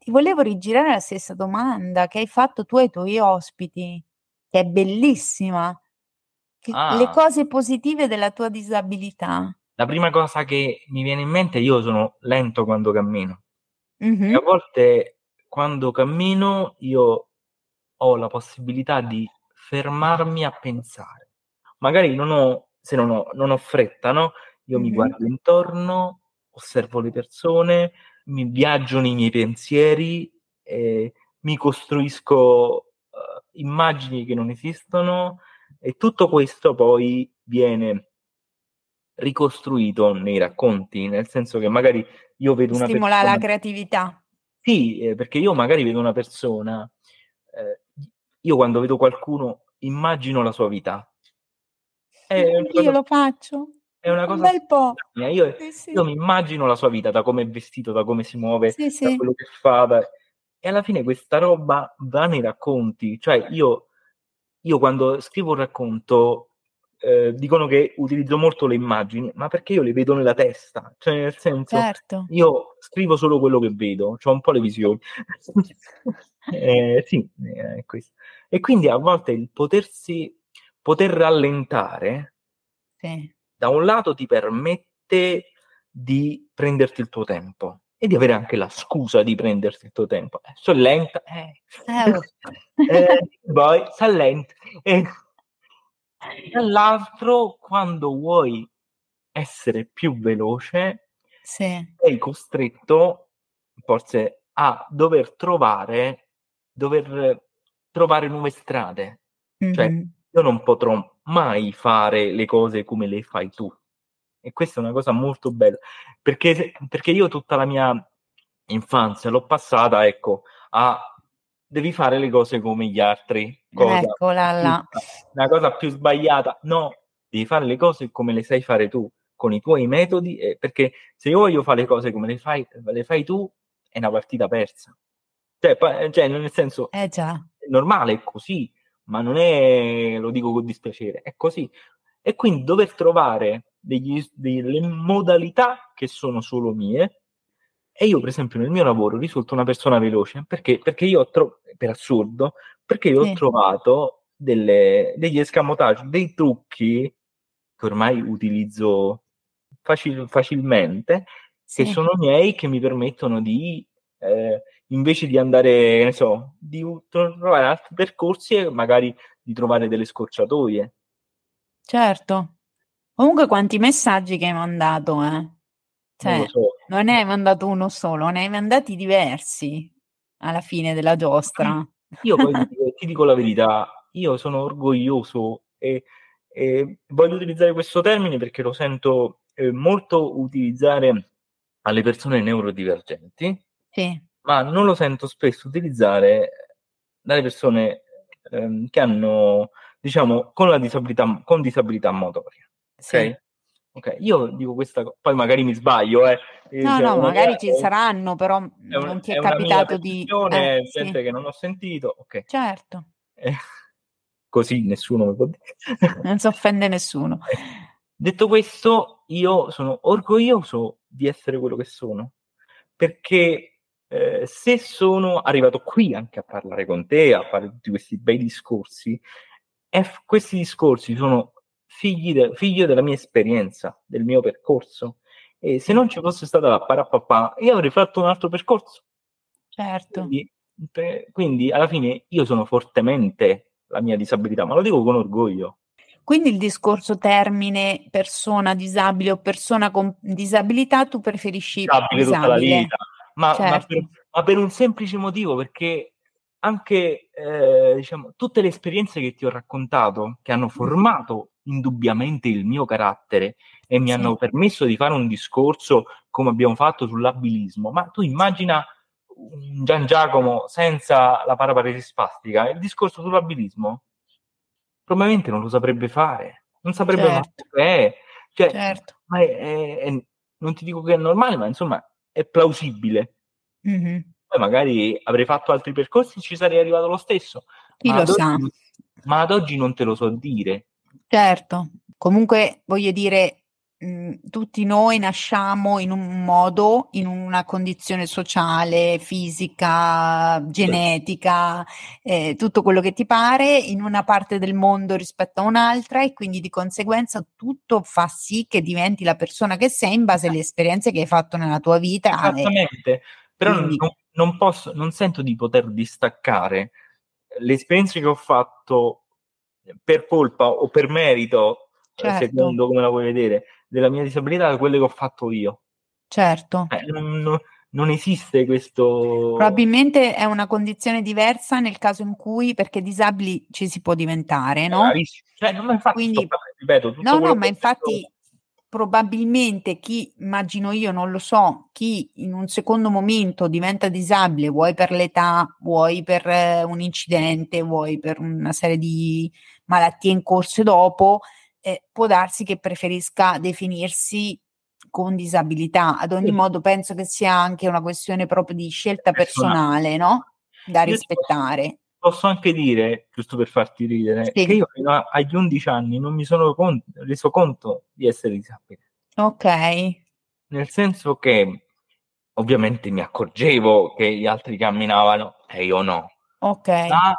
Ti volevo rigirare la stessa domanda che hai fatto tu ai tuoi ospiti, che è bellissima. Che ah. Le cose positive della tua disabilità. La prima cosa che mi viene in mente, io sono lento quando cammino. Mm-hmm. E a volte quando cammino io ho la possibilità di fermarmi a pensare. Magari non ho, se non ho, non ho fretta, no? Io mm-hmm. mi guardo intorno, osservo le persone... mi viaggiano i miei pensieri, eh, mi costruisco eh, immagini che non esistono, e tutto questo poi viene ricostruito nei racconti, nel senso che magari io vedo una Stimola persona... Stimola la creatività. Sì, eh, perché io magari vedo una persona, eh, io quando vedo qualcuno immagino la sua vita. È io cosa... lo faccio. È una cosa un bel po'. Io, sì, sì. io mi immagino la sua vita, da come è vestito, da come si muove, sì, da sì. quello che fa. Da... E alla fine questa roba va nei racconti. Cioè io, io quando scrivo un racconto eh, dicono che utilizzo molto le immagini, ma perché io le vedo nella testa. Cioè nel senso, certo. io scrivo solo quello che vedo, cioè un po' le visioni. eh, sì, è questo. E quindi a volte il potersi, poter rallentare... Sì. Da un lato ti permette di prenderti il tuo tempo e di avere anche la scusa di prenderti il tuo tempo. Eh, sono lenta, eh. eh, poi sono lenta. Eh. Dall'altro, quando vuoi essere più veloce, sì. sei costretto forse a dover trovare, dover trovare nuove strade. Mm-hmm. Cioè, io non potrò mai fare le cose come le fai tu, e questa è una cosa molto bella, perché, perché io tutta la mia infanzia l'ho passata, ecco, a devi fare le cose come gli altri, cosa eccola là, una cosa più sbagliata. No, devi fare le cose come le sai fare tu, con i tuoi metodi, eh, perché se io voglio fare le cose come le fai, le fai tu, è una partita persa, cioè, pa- cioè nel senso eh già. È normale, è così, ma non è, lo dico con dispiacere, è così. E quindi dover trovare degli, delle modalità che sono solo mie, e io per esempio nel mio lavoro risulto una persona veloce, perché, perché io ho tro- per assurdo, perché io sì. ho trovato delle, degli escamotage, dei trucchi che ormai utilizzo facil- facilmente, se sì. sono miei, che mi permettono di, eh, invece di andare, che ne so, di trovare altri percorsi e magari di trovare delle scorciatoie. Certo. Comunque quanti messaggi che hai mandato, eh? Cioè, non, so. non ne hai mandato uno solo, ne hai mandati diversi alla fine della giostra. Io poi ti, dico, ti dico la verità, io sono orgoglioso e, e voglio utilizzare questo termine perché lo sento eh, molto utilizzare alle persone neurodivergenti, sì. ma non lo sento spesso utilizzare dalle persone ehm, che hanno, diciamo, con la disabilità, con disabilità motoria. Sì. Okay? Ok, io dico questa cosa, poi magari mi sbaglio, eh. No, cioè, no, magari è, ci saranno, però un, non ti è, è capitato di... Eh, gente sì. che non ho sentito, ok. Certo. Eh, così nessuno mi può dire. Non si offende nessuno. Detto questo, io sono orgoglioso di essere quello che sono, perché eh, se sono arrivato qui anche a parlare con te, a fare tutti questi bei discorsi, f- questi discorsi sono... De, figlio della mia esperienza, del mio percorso, e se non ci fosse stata la parapapà io avrei fatto un altro percorso, certo. Quindi, per, quindi alla fine io sono fortemente la mia disabilità, ma lo dico con orgoglio. Quindi il discorso termine persona disabile o persona con disabilità tu preferisci disabile, disabile. Tutta la vita, ma, certo. ma, per, ma per un semplice motivo, perché anche eh, diciamo tutte le esperienze che ti ho raccontato, che hanno formato indubbiamente il mio carattere e mi sì. hanno permesso di fare un discorso come abbiamo fatto sull'abilismo, ma tu immagina un Gian Giacomo senza la paraparesi spastica, il discorso sull'abilismo probabilmente non lo saprebbe fare, non saprebbe certo. mai è. Cioè, certo. ma è, è, è, non ti dico che è normale, ma insomma è plausibile. Mm-hmm. Poi magari avrei fatto altri percorsi e ci sarei arrivato lo stesso, chi ma lo sa oggi, ma ad oggi non te lo so dire. Certo, comunque voglio dire, mh, tutti noi nasciamo in un modo, in una condizione sociale, fisica, genetica, eh, tutto quello che ti pare, in una parte del mondo rispetto a un'altra, e quindi di conseguenza tutto fa sì che diventi la persona che sei in base alle esperienze che hai fatto nella tua vita. Esattamente, eh. però quindi... non, non posso, non sento di poter distaccare le esperienze che ho fatto per colpa o per merito, certo. secondo come la vuoi vedere, della mia disabilità, da quelle che ho fatto io. Certo. Eh, non, non esiste questo... Probabilmente è una condizione diversa nel caso in cui, perché disabili ci si può diventare, no? Eh, cioè, non infatti, Quindi, sto, ripeto, tutto no, no, ma infatti... Detto... probabilmente chi, immagino io, non lo so, chi in un secondo momento diventa disabile, vuoi per l'età, vuoi per eh, un incidente, vuoi per una serie di malattie in corso dopo, eh, può darsi che preferisca definirsi con disabilità. Ad ogni sì. modo penso che sia anche una questione proprio di scelta personale, personale no? Da io rispettare. Posso anche dire, giusto per farti ridere, sì. che io fino agli undici anni non mi sono cont- reso conto di essere disabile. Ok. Nel senso che ovviamente mi accorgevo che gli altri camminavano e io no. Ok. Ma,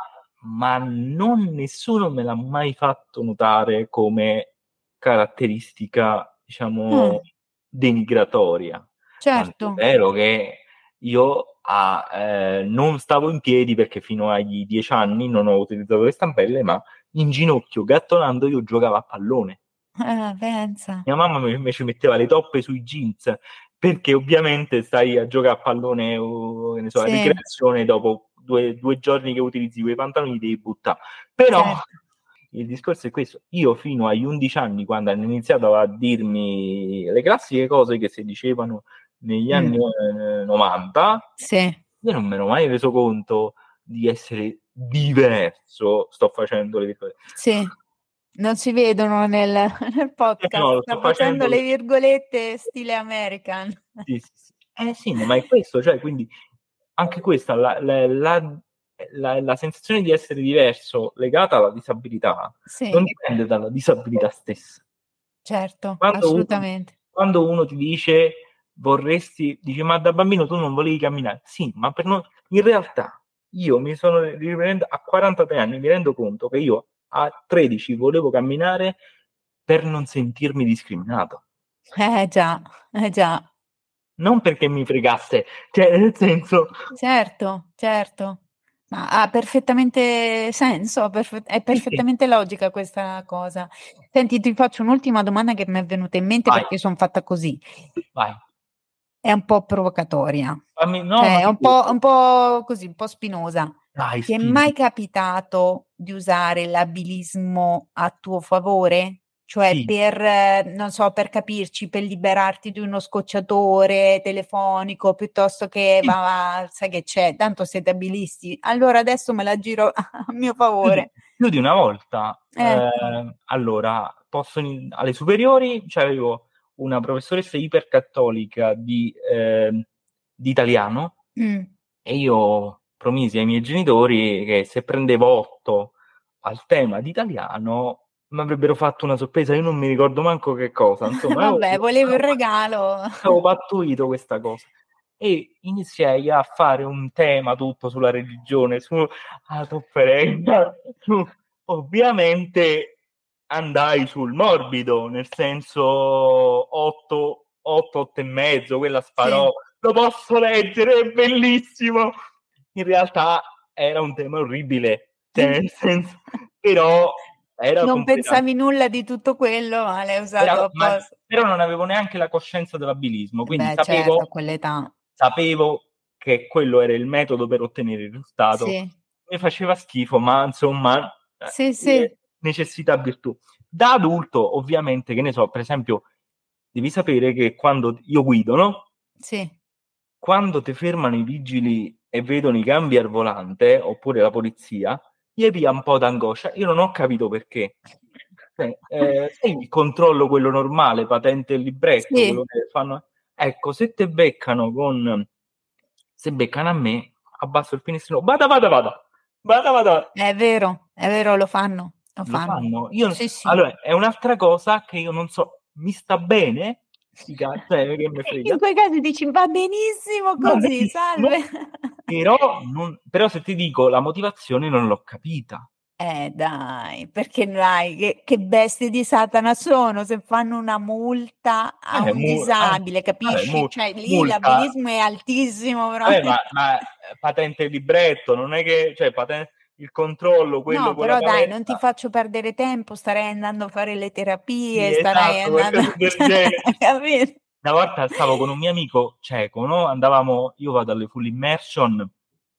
ma non nessuno me l'ha mai fatto notare come caratteristica, diciamo, mm. denigratoria. Certo. È vero che io... A, eh, non stavo in piedi perché fino agli dieci anni non ho utilizzato le stampelle, ma in ginocchio gattonando io giocavo a pallone. Ah, pensa. Mia mamma invece metteva le toppe sui jeans perché ovviamente stai a giocare a pallone o che ne so, sì. a ricreazione, dopo due, due giorni che utilizzi quei pantaloni devi buttare. Però certo. il discorso è questo: io fino agli undici anni, quando hanno iniziato a dirmi le classiche cose che si dicevano negli anni mm. novanta, sì. io non me ne ho mai reso conto di essere diverso. Sto facendo le virgolette. Sì, non si vedono nel, nel podcast, eh no, sto, sto facendo, facendo le virgolette stile American. Sì, sì, sì. Eh sì, ma è questo, cioè, quindi anche questa, la, la, la, la, la sensazione di essere diverso legata alla disabilità sì. non dipende dalla disabilità stessa. Certo, quando assolutamente. Uno, quando uno ti dice... vorresti, dice, ma da bambino tu non volevi camminare, sì, ma per noi in realtà io mi sono riprendendo a quarantatré anni, mi rendo conto che io a tredici volevo camminare per non sentirmi discriminato. Eh già, eh già. Non perché mi fregasse, cioè nel senso... Certo, certo. Ma ha perfettamente senso, è perfettamente logica questa cosa. Senti, ti faccio un'ultima domanda che mi è venuta in mente. Vai. Perché sono fatta così. Vai. È un po' provocatoria. Fammi, no, cioè, è un po', un po' così, un po' spinosa. Dai, ti è mai capitato di usare l'abilismo a tuo favore? Cioè sì. per, non so, per capirci, per liberarti di uno scocciatore telefonico, piuttosto che sì. va, sai che c'è, tanto siete abilisti, allora adesso me la giro a mio favore. Più di una volta, eh. Eh, allora, posso in, alle superiori, cioè avevo una professoressa ipercattolica di, eh, di italiano mm. e io promisi ai miei genitori che se prendevo otto al tema di italiano... mi avrebbero fatto una sorpresa, io non mi ricordo manco che cosa. Insomma, vabbè, volevo il regalo. Avevo pattuito questa cosa. E iniziai a fare un tema tutto sulla religione, sulla sofferenza. Ovviamente andai sul morbido, nel senso otto, otto, otto e mezzo, quella sparò. Sì. Lo posso leggere, è bellissimo! In realtà era un tema orribile, cioè, nel senso, però... Era non pensavi nulla di tutto quello, ma l'hai usato era, ma, però non avevo neanche la coscienza dell'abilismo, quindi Beh, sapevo, certo, quell'età. Sapevo che quello era il metodo per ottenere il risultato. Sì. Mi faceva schifo, ma insomma sì, eh, sì. necessità virtù. Da adulto, ovviamente, che ne so, per esempio, devi sapere che quando io guido, no? Sì. Quando ti fermano i vigili e vedono i cambi al volante, oppure la polizia, gli pia un po' d'angoscia, io non ho capito perché. Eh, eh, il controllo quello normale, patente e libretto, sì. quello che fanno. Ecco, se te beccano con, se beccano a me, abbasso il finestrino, vada, vada, vada, vada, vada. È vero, è vero, lo fanno, lo, lo fanno. fanno. Io, sì, sì. Allora, è un'altra cosa che io non so, mi sta bene? Sì, cazzo, eh, che me frega. In quei casi dici va benissimo così, no, salve. No, però, non, però se ti dico la motivazione non l'ho capita. Eh dai, perché dai, che, che bestie di Satana sono se fanno una multa a eh, un mur- disabile, eh, capisci? Vabbè, mur- cioè lì multa. L'abilismo è altissimo. Però. Vabbè, ma, ma patente e libretto, non è che... Cioè, patente... il controllo, quello no, però dai, non ti faccio perdere tempo, starei andando a fare le terapie, sì, starei esatto, andando capito? Una volta stavo con un mio amico cieco, no? Andavamo, io vado alle full immersion.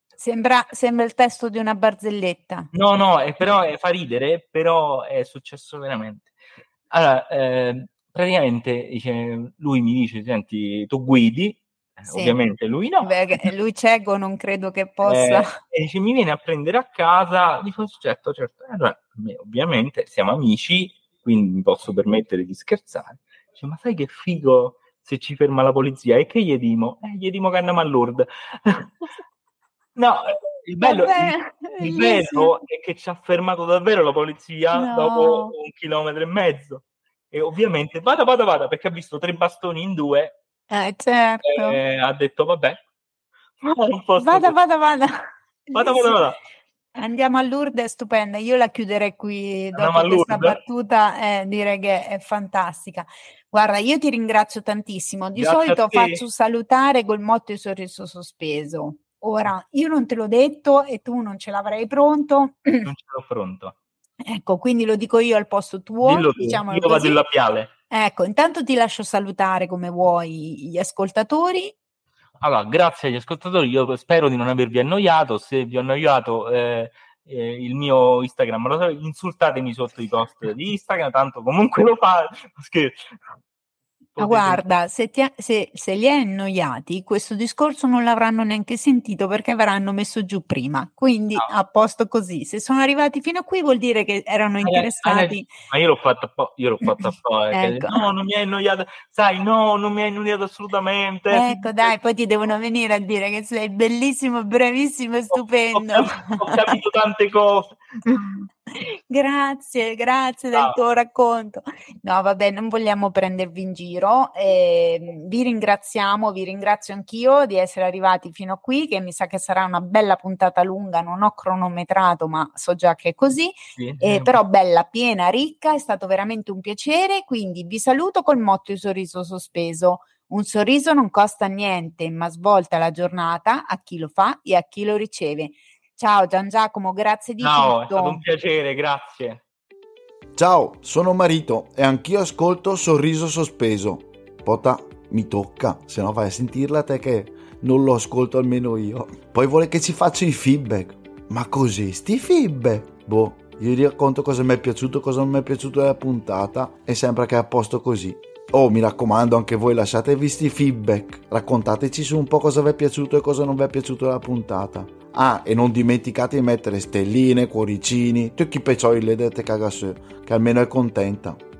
Sembra, sembra il testo di una barzelletta. No, no, è, però è, fa ridere, però è successo veramente. Allora, eh, praticamente dice, lui mi dice, senti, tu guidi, sì. Ovviamente lui no. Beh, lui cieco non credo che possa. Eh, e dice, mi viene a prendere a casa, dico certo, certo. Allora, ovviamente siamo amici, quindi mi posso permettere di scherzare. Dice, ma sai che figo se ci ferma la polizia? E che gli dimo? Eh, gli dimo che andiamo a Lourdes. No, il bello, vabbè, il, il bello è che ci ha fermato davvero la polizia no. dopo un chilometro e mezzo. E ovviamente, vada, vada, vada, perché ha visto tre bastoni in due. Eh, certo. Eh, ha detto vabbè non posso vada, vada vada vada vada vada andiamo a Lourdes, è stupenda, io la chiuderei qui dopo questa battuta, eh, direi che è fantastica. Guarda, io ti ringrazio tantissimo, di Grazie solito faccio salutare col motto di sorriso sospeso, ora io non te l'ho detto e tu non ce l'avrai pronto, non ce l'ho pronto, ecco, quindi lo dico io al posto tuo, tu. Diciamolo io così. Vado in labiale. Ecco, intanto ti lascio salutare come vuoi gli ascoltatori. Allora, grazie agli ascoltatori, io spero di non avervi annoiato, se vi ho annoiato eh, eh, il mio Instagram, lo so, insultatemi sotto i post di Instagram, tanto comunque lo fa. Scherzo. Ma guarda, se, ti ha, se, se li hai annoiati, questo discorso non l'avranno neanche sentito perché avranno messo giù prima, quindi no. A posto così. Se sono arrivati fino a qui vuol dire che erano interessati. Eh, eh, ma io l'ho fatto po- io l'ho fatto po- eh, ecco. No, non mi hai annoiato, sai, no, non mi hai annoiato assolutamente. Ecco, dai, poi ti devono venire a dire che sei bellissimo, bravissimo, stupendo. Ho, ho, capito, ho capito tante cose. Grazie, grazie del tuo racconto. No, vabbè, non vogliamo prendervi in giro. Eh, vi ringraziamo, vi ringrazio anch'io di essere arrivati fino a qui, che mi sa che sarà una bella puntata lunga, non ho cronometrato, ma so già che è così, sì, eh, però bella, piena, ricca, è stato veramente un piacere, quindi vi saluto col motto di sorriso sospeso. Un sorriso non costa niente, ma svolta la giornata a chi lo fa e a chi lo riceve. Ciao Gian Giacomo, grazie di tutto. Ciao, è stato un piacere, grazie. Ciao, sono Marito e anch'io ascolto Sorriso Sospeso. Pota, mi tocca, se no vai a sentirla te che non lo ascolto almeno io. Poi vuole che ci faccia i feedback. Ma cos'è sti feedback? Boh, io vi racconto cosa mi è piaciuto, cosa non mi è piaciuto della puntata e sembra che è a posto così. Oh, mi raccomando, anche voi lasciatevi sti feedback. Raccontateci su un po' cosa vi è piaciuto e cosa non vi è piaciuto della puntata. Ah, e non dimenticate di mettere stelline, cuoricini, tutti i peccioli le dette cagasse, che almeno è contenta.